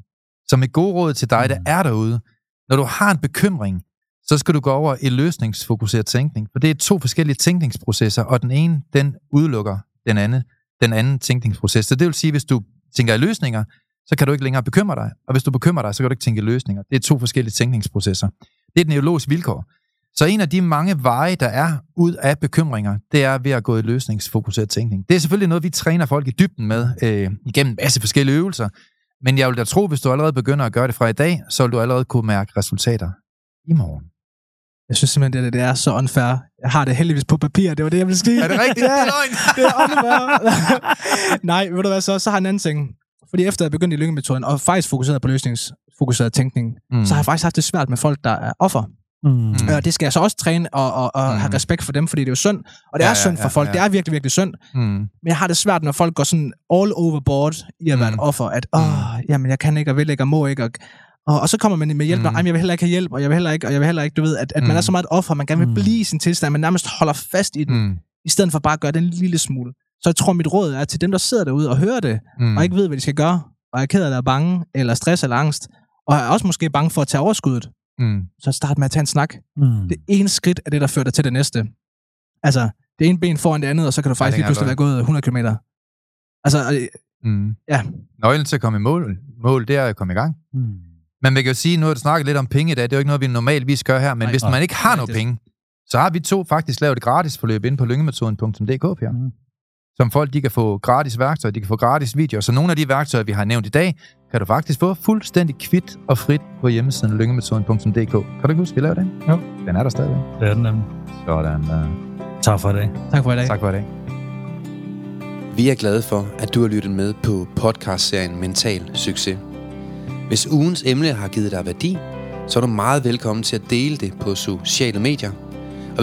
Som et godt råd til dig, der er derude. Når du har en bekymring, så skal du gå over i løsningsfokuseret tænkning. For det er to forskellige tænkningsprocesser, og den ene, den udelukker den anden, den anden tænkningsproces. Så det vil sige, hvis du tænker i løsninger, så kan du ikke længere bekymre dig. Og hvis du bekymrer dig, så kan du ikke tænke i løsninger. Det er to forskellige tænkningsprocesser. Det er et neurologisk vilkår. Så en af de mange veje, der er ud af bekymringer, det er ved at gå i løsningsfokuseret tænkning. Det er selvfølgelig noget, vi træner folk i dybden med, øh, igennem en masse forskellige øvelser. Men jeg vil da tro, hvis du allerede begynder at gøre det fra i dag, så vil du allerede kunne mærke resultater i morgen. Jeg synes simpelthen, det, det er så unfair. Jeg har det heldigvis på papir, det var det, jeg ville skrive. Er det rigtigt? Ja, det er unfair. Nej, ved du hvad, så, så har jeg en anden ting. Fordi efter jeg begyndte i lyngemetoden, og faktisk fokuseret på løsningsfokuseret tænkning, mm. så har jeg faktisk haft det svært med folk, der er offer. Mm. Øh, det skal jeg så også træne og, og, og mm. have respekt for dem, fordi det er jo synd. Og det ja, er synd for ja, folk, ja. Det er virkelig, virkelig synd. Mm. Men jeg har det svært, når folk går sådan all overboard i at være mm. et offer. At, åh, oh, jamen jeg kan ikke, og vil ikke, og må ikke. Og, og, og så kommer man med hjælp, og mm. jeg vil heller ikke have hjælp, og jeg vil heller ikke, og jeg vil heller ikke, du ved, at, at mm. man er så meget et offer, man gerne vil blive i sin tilstand, man nærmest holder fast i den, mm. i stedet for bare at gøre den en lille smule. Så jeg tror, mit råd er til dem, der sidder derude og hører det, mm. og ikke ved, hvad de skal gøre, og er ked af, eller er bange, eller stress eller angst, og er også måske bange for at tage overskuddet. Mm. Så start med at tage en snak. Mm. Det ene skridt er det, der fører dig til det næste. Altså, det ene ben foran det andet, og så kan du faktisk ja, lige pludselig være gået hundrede kilometer. Altså, mm. ja. Nøglen til at komme i mål, mål det er at komme i gang. Mm. Men man kan jo sige, nu har du snakket lidt om penge i dag, det er jo ikke noget, vi normalvis gør her, men nej, hvis man ikke har nej, noget det. Penge, så har vi to faktisk lavet et gratis forløb inde på lyngemetoden punktum d k, Per. Mm. Som folk, de kan få gratis værktøjer, de kan få gratis videoer. Så nogle af de værktøjer, vi har nævnt i dag, kan du faktisk få fuldstændig kvit og frit på hjemmesiden lyngemetoden punktum d k. Kan du ikke huske, vi laver den? Jo. Den er der stadig. Det er den nemlig. Sådan. Uh... Tak for i dag. Tak for i dag. Tak for i dag. Vi er glade for, at du har lyttet med på podcastserien Mental Succes. Hvis ugens emne har givet dig værdi, så er du meget velkommen til at dele det på sociale medier. Og